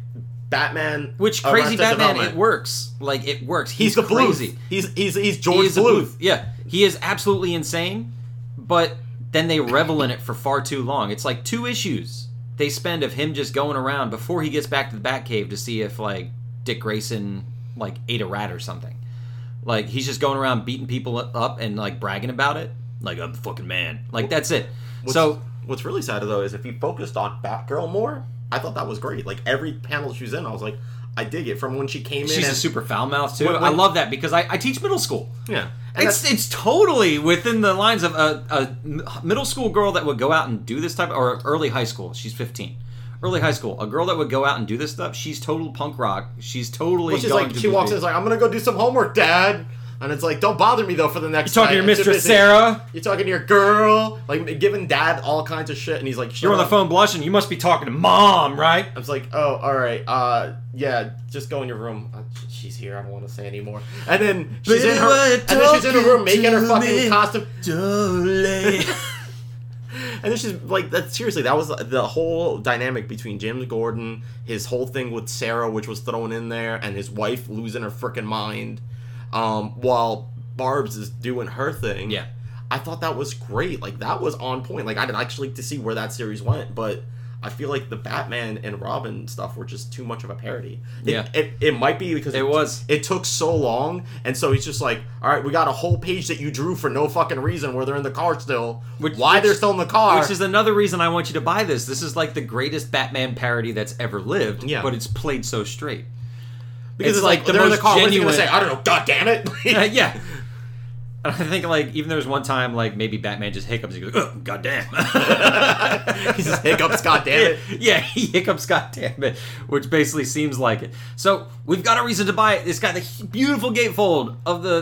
Batman... Which, Crazy Batman, it works. Like, it works. He's the crazy. Bluth. He's George Bluth. Yeah. He is absolutely insane, but then they revel in it for far too long. It's like 2 issues they spend of him just going around before he gets back to the Batcave to see if, like, Dick Grayson, like, ate a rat or something. Like, he's just going around beating people up and, like, bragging about it. Like, I'm the fucking man. Like, that's it. What's really sad, though, is if he focused on Batgirl more, I thought that was great. Like, every panel she's in, I was like, I dig it. From when she came in. She's a super foul mouth, too. I love that because I teach middle school. Yeah. It's totally within the lines of a middle school girl that would go out and do this type of, or early high school. She's 15. Early high school, a girl that would go out and do this stuff, she's total punk rock. She's totally. Well, she's going like, she walks in, and is like, I'm gonna go do some homework, Dad. And it's like, don't bother me though for the next. You're talking to your mistress Sarah. You're talking to your girl, like giving Dad all kinds of shit, and he's like, you're on the phone blushing. You must be talking to Mom, right? I was like, oh, all right, yeah, just go in your room. She's here. I don't want to say anymore. And then she's in her room making her fucking costume. And then she's like, that, seriously, that was the whole dynamic between Jim Gordon, his whole thing with Sarah, which was thrown in there, and his wife losing her freaking mind, while Barb's is doing her thing. Yeah. I thought that was great. Like, that was on point. Like, I didn't actually like to see where that series went, but I feel like the Batman and Robin stuff were just too much of a parody. It might be because it took so long, and so he's just like, all right, we got a whole page that you drew for no fucking reason where they're in the car still. Why they're still in the car. Which is another reason I want you to buy this. This is like the greatest Batman parody that's ever lived, but it's played so straight. Because it's like they're in the car, what are you going to say? I don't know, god damn it. Yeah. I think, like, even there was one time, like, maybe Batman just hiccups. He goes, oh, goddamn. He just hiccups, goddamn it. Yeah, he hiccups, goddamn it, which basically seems like it. So, we've got a reason to buy it. It's got the beautiful gatefold of the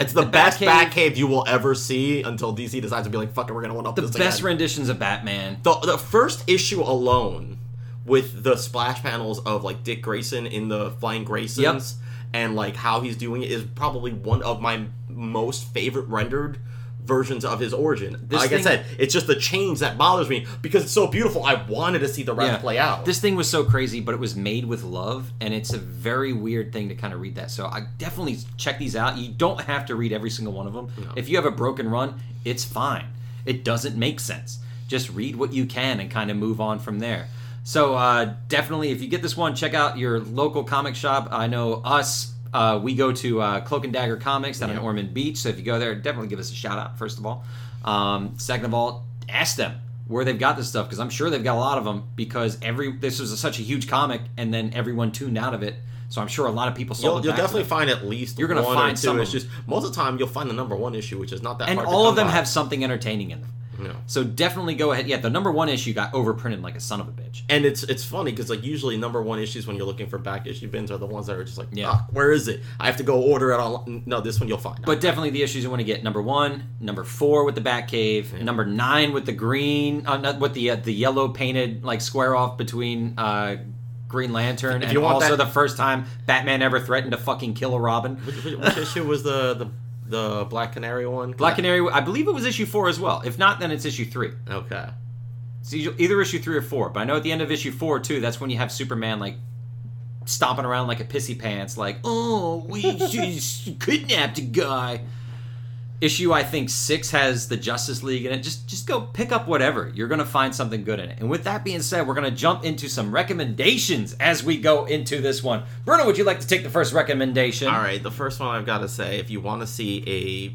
it's the best Batcave you will ever see until DC decides to be like, fuck it, we're going to one-up this again. The best renditions of Batman. The first issue alone, with the splash panels of, like, Dick Grayson in the Flying Graysons, and, like, how he's doing it is probably one of my most favorite rendered versions of his origin. I said, it's just the change that bothers me because it's so beautiful. I wanted to see the rest play out. This thing was so crazy, but it was made with love, and it's a very weird thing to kind of read that. So I definitely check these out. You don't have to read every single one of them. No. If you have a broken run, it's fine. It doesn't make sense. Just read what you can and kind of move on from there. So definitely, if you get this one, check out your local comic shop. I know us. We go to Cloak and Dagger Comics down in Ormond Beach, so if you go there, definitely give us a shout-out, first of all. Second of all, ask them where they've got this stuff, because I'm sure they've got a lot of them, because this was such a huge comic, and then everyone tuned out of it, so I'm sure a lot of people sold it back. You'll definitely find at least one or two issues. Most of the time, you'll find the number one issue, which is not that hard to come by. And all of them have something entertaining in them. No. So definitely go ahead. Yeah, the number one issue got overprinted like a son of a bitch. And it's funny because like usually number one issues when you're looking for back issue bins are the ones that are just like, where is it? I have to go order it online. No, this one you'll find. But definitely the issues you want to get: number 1, number 4 with the Batcave, number 9 with the green, with the yellow painted like square off between Green Lantern, and also the first time Batman ever threatened to fucking kill a Robin. Which issue was the Black Canary one? Black Canary, I believe it was issue 4 as well. If not, then it's issue 3. Okay. It's either issue 3 or 4. But I know at the end of issue 4, too, that's when you have Superman, like, stomping around like a pissy pants, like, oh, we just kidnapped a guy. Issue, I think, 6 has the Justice League in it. Just go pick up whatever. You're going to find something good in it. And with that being said, we're going to jump into some recommendations as we go into this one. Bruno, would you like to take the first recommendation? All right, the first one I've got to say, if you want to see a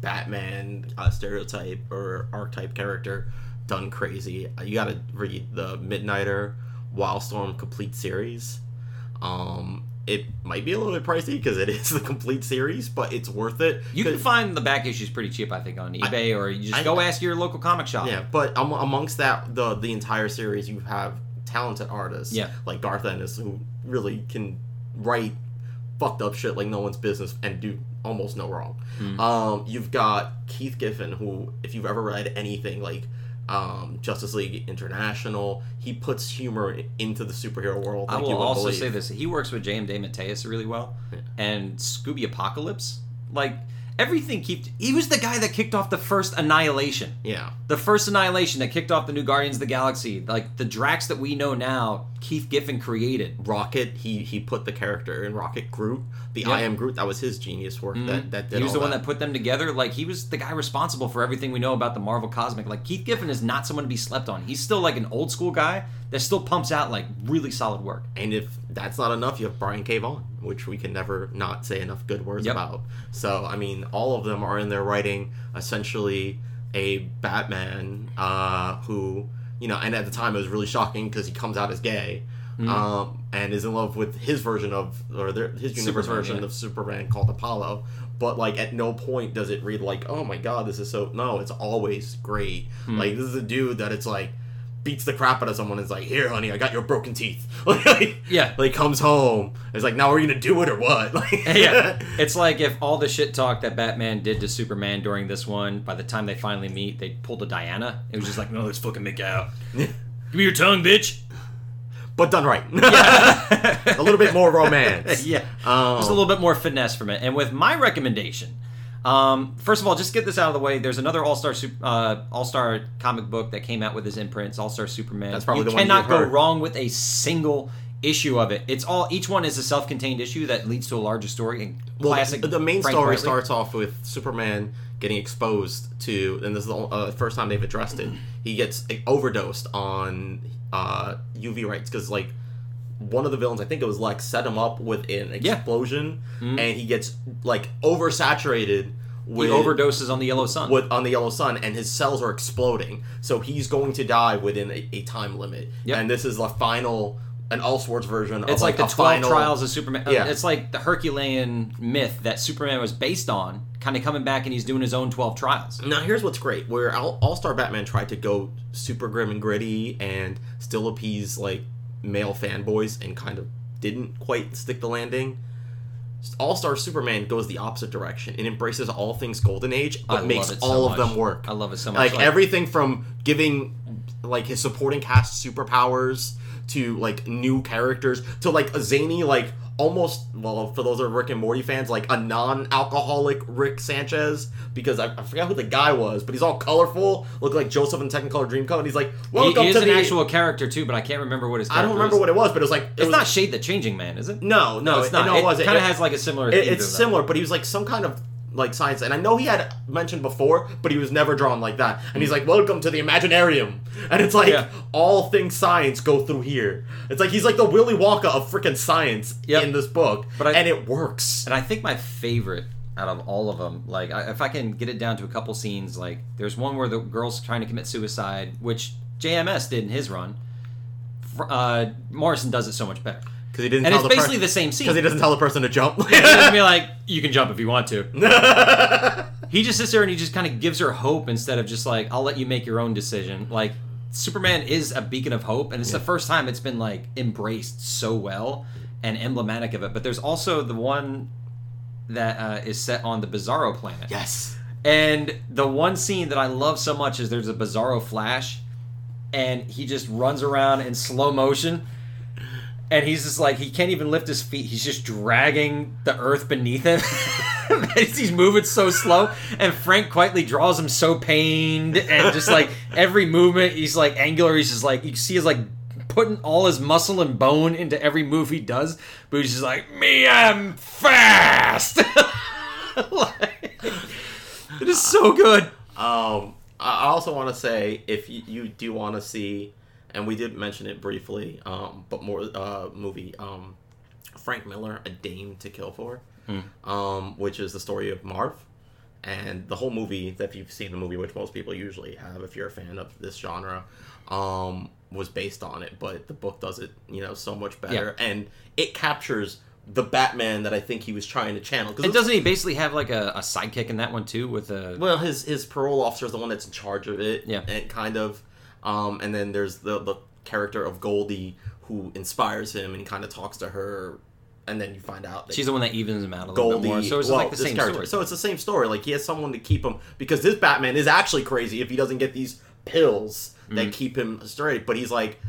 Batman stereotype or archetype character done crazy, you got to read the Midnighter Wildstorm Complete Series. It might be a little bit pricey because it is the complete series, but it's worth it. You can find the back issues pretty cheap, I think, on eBay, or you just go ask your local comic shop. Yeah, but amongst that, the entire series, you have talented artists like Garth Ennis, who really can write fucked up shit like no one's business and do almost no wrong. Mm-hmm. You've got Keith Giffen, who, if you've ever read anything like Justice League International, he puts humor into the superhero world. I will also say this: he works with J.M.D. Mateus really well, and Scooby Apocalypse. Like everything, he was the guy that kicked off the first Annihilation. Yeah, the first Annihilation that kicked off the new Guardians of the Galaxy. Like the Drax that we know now, Keith Giffen created. Rocket, he put the character in Rocket Groot. The I Am Groot, that was his genius work. Mm-hmm. That did. He was the one that put them together. Like he was the guy responsible for everything we know about the Marvel Cosmic. Like Keith Giffen is not someone to be slept on. He's still like an old school guy that still pumps out like really solid work. And if that's not enough, you have Brian K. Vaughan, which we can never not say enough good words about. So I mean, all of them are in their writing essentially a Batman who, you know, and at the time it was really shocking because he comes out as gay. Mm-hmm. And is in love with his version of, or his universe version of Superman called Apollo. But, like, at no point does it read like, oh my god, this is so... No, it's always great. Mm-hmm. Like, this is a dude that it's like, beats the crap out of someone and is like, here, honey, I got your broken teeth. Like, comes home. It's like, now we're gonna do it or what? It's like if all the shit talk that Batman did to Superman during this one, by the time they finally meet, they pulled a Diana. It was just like, no, let's fucking make out. Give me your tongue, bitch. But done right. A little bit more romance. Just a little bit more finesse from it. And with my recommendation, first of all, just get this out of the way. There's another All-Star comic book that came out with his imprint. It's All-Star Superman. That's probably the one you cannot go wrong with a single issue of it. It's all, each one is a self-contained issue that leads to a larger story. And classic. The main story starts off with Superman getting exposed to, and this is the first time they've addressed it. He gets overdosed on UV rights because, like, one of the villains, I think it was Lex, set him up with an explosion, and he gets like oversaturated. He overdoses on the yellow sun. On the yellow sun, and his cells are exploding, so he's going to die within a time limit. And this is the final, an Elseworlds version. It's of like the 12 trials of Superman. It's like the Herculean myth that Superman was based on, kind of coming back, and he's doing his own 12 trials. Now, here's what's great. Where All-Star Batman tried to go super grim and gritty and still appease like male fanboys and kind of didn't quite stick the landing, All-Star Superman goes the opposite direction and embraces all things Golden Age, but makes all of them work. I love it so much. Like, everything from giving, like, his supporting cast superpowers to, like, new characters to, like, a zany, like, almost, well, for those that are Rick and Morty fans, like, a non-alcoholic Rick Sanchez, because I forgot who the guy was, but he's all colorful, looked like Joseph in Technicolor Dreamcoat, and he's like, welcome to the... He is an actual character, too, but I can't remember what his character was. I don't remember what it was, but it was like... It's not Shade the Changing Man, is it? No, it's not. It kind of has, like, a similar... It's similar, but he was, like, some kind of... like science, and I know he had mentioned before, but he was never drawn like that. And he's like, "Welcome to the Imaginarium," and it's like all things science go through here. It's like he's like the Willy Wonka of freaking science in this book, and it works. And I think my favorite out of all of them, like if I can get it down to a couple scenes, like there's one where the girl's trying to commit suicide, which JMS did in his run. Morrison does it so much better. Because he didn't and tell it's the basically the same scene. Because he doesn't tell the person to jump. He doesn't be like, you can jump if you want to. He just sits there and he just kind of gives her hope instead of just like, I'll let you make your own decision. Like, Superman is a beacon of hope, and it's the first time it's been like embraced so well and emblematic of it. But there's also the one that is set on the Bizarro planet. Yes. And the one scene that I love so much is there's a Bizarro Flash, and he just runs around in slow motion. And he's just like, he can't even lift his feet. He's just dragging the earth beneath him. He's moving so slow. And Frank quietly draws him so pained. And just like every movement, he's like angular. He's just like, you see he's like putting all his muscle and bone into every move he does. But he's just like, me, I'm fast. Like, It's so good. I also want to say, if you do want to see, and we did mention it briefly, but more movie, Frank Miller, A Dame to Kill For, which is the story of Marv. And the whole movie, if you've seen the movie, which most people usually have if you're a fan of this genre, was based on it. But the book does it, so much better. Yeah. And it captures the Batman that I think he was trying to channel. And doesn't he basically have like a sidekick in that one too? Well, his parole officer is the one that's in charge of it. Yeah. And kind of. And then there's the character of Goldie who inspires him and kind of talks to her. And then you find out that she's the one that evens him out a little bit more. So it's like the same story. So it's the same story. Like, he has someone to keep him, because this Batman is actually crazy if he doesn't get these pills that keep him straight. But he's like,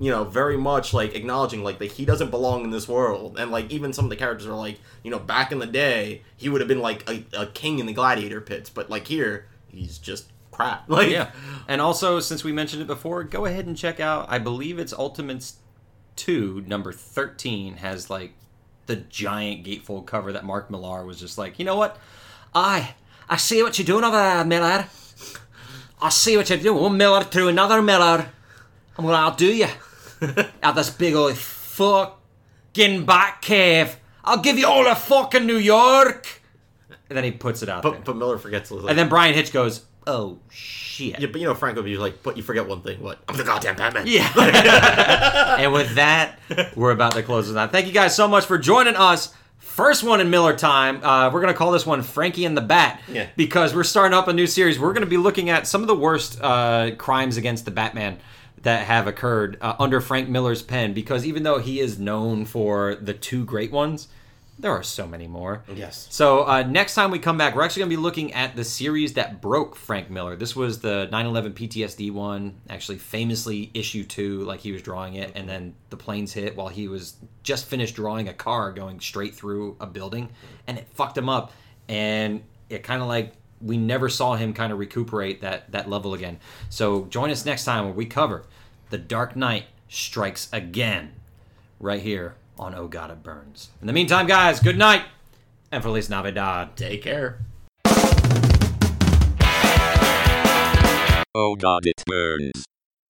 very much like acknowledging like that he doesn't belong in this world. And like, even some of the characters are like, back in the day he would have been like a king in the gladiator pits, but like here he's just crap. Like, yeah. And also, since we mentioned it before, go ahead and check out, I believe it's Ultimates 2, number 13 has like the giant gatefold cover that Mark Millar was just like, you know what? I see what you're doing over there, Miller. I see what you're doing. One Miller through another Miller. I'm going to outdo you. Out this big old fucking Batcave. I'll give you all of fucking New York. And then he puts it out there. But Miller forgets. Like, and then Brian Hitch goes, oh, shit. Yeah, but Frank would be like, but you forget one thing. What? I'm the goddamn Batman. Yeah. And with that, we're about to close this out. Thank you guys so much for joining us. First one in Miller time. We're going to call this one Frankie and the Bat. Yeah. Because we're starting up a new series. We're going to be looking at some of the worst crimes against the Batman that have occurred under Frank Miller's pen. Because even though he is known for the two great ones, there are so many more. Yes. So next time we come back, we're actually going to be looking at the series that broke Frank Miller. This was the 9/11 PTSD one, actually famously issue 2, like he was drawing it, and then the planes hit while he was just finished drawing a car going straight through a building, and it fucked him up. And it kind of like, we never saw him kind of recuperate that level again. So join us next time where we cover The Dark Knight Strikes Again, right here on Oh God It Burns. In the meantime, guys, good night and Feliz Navidad. Take care. Oh God It Burns.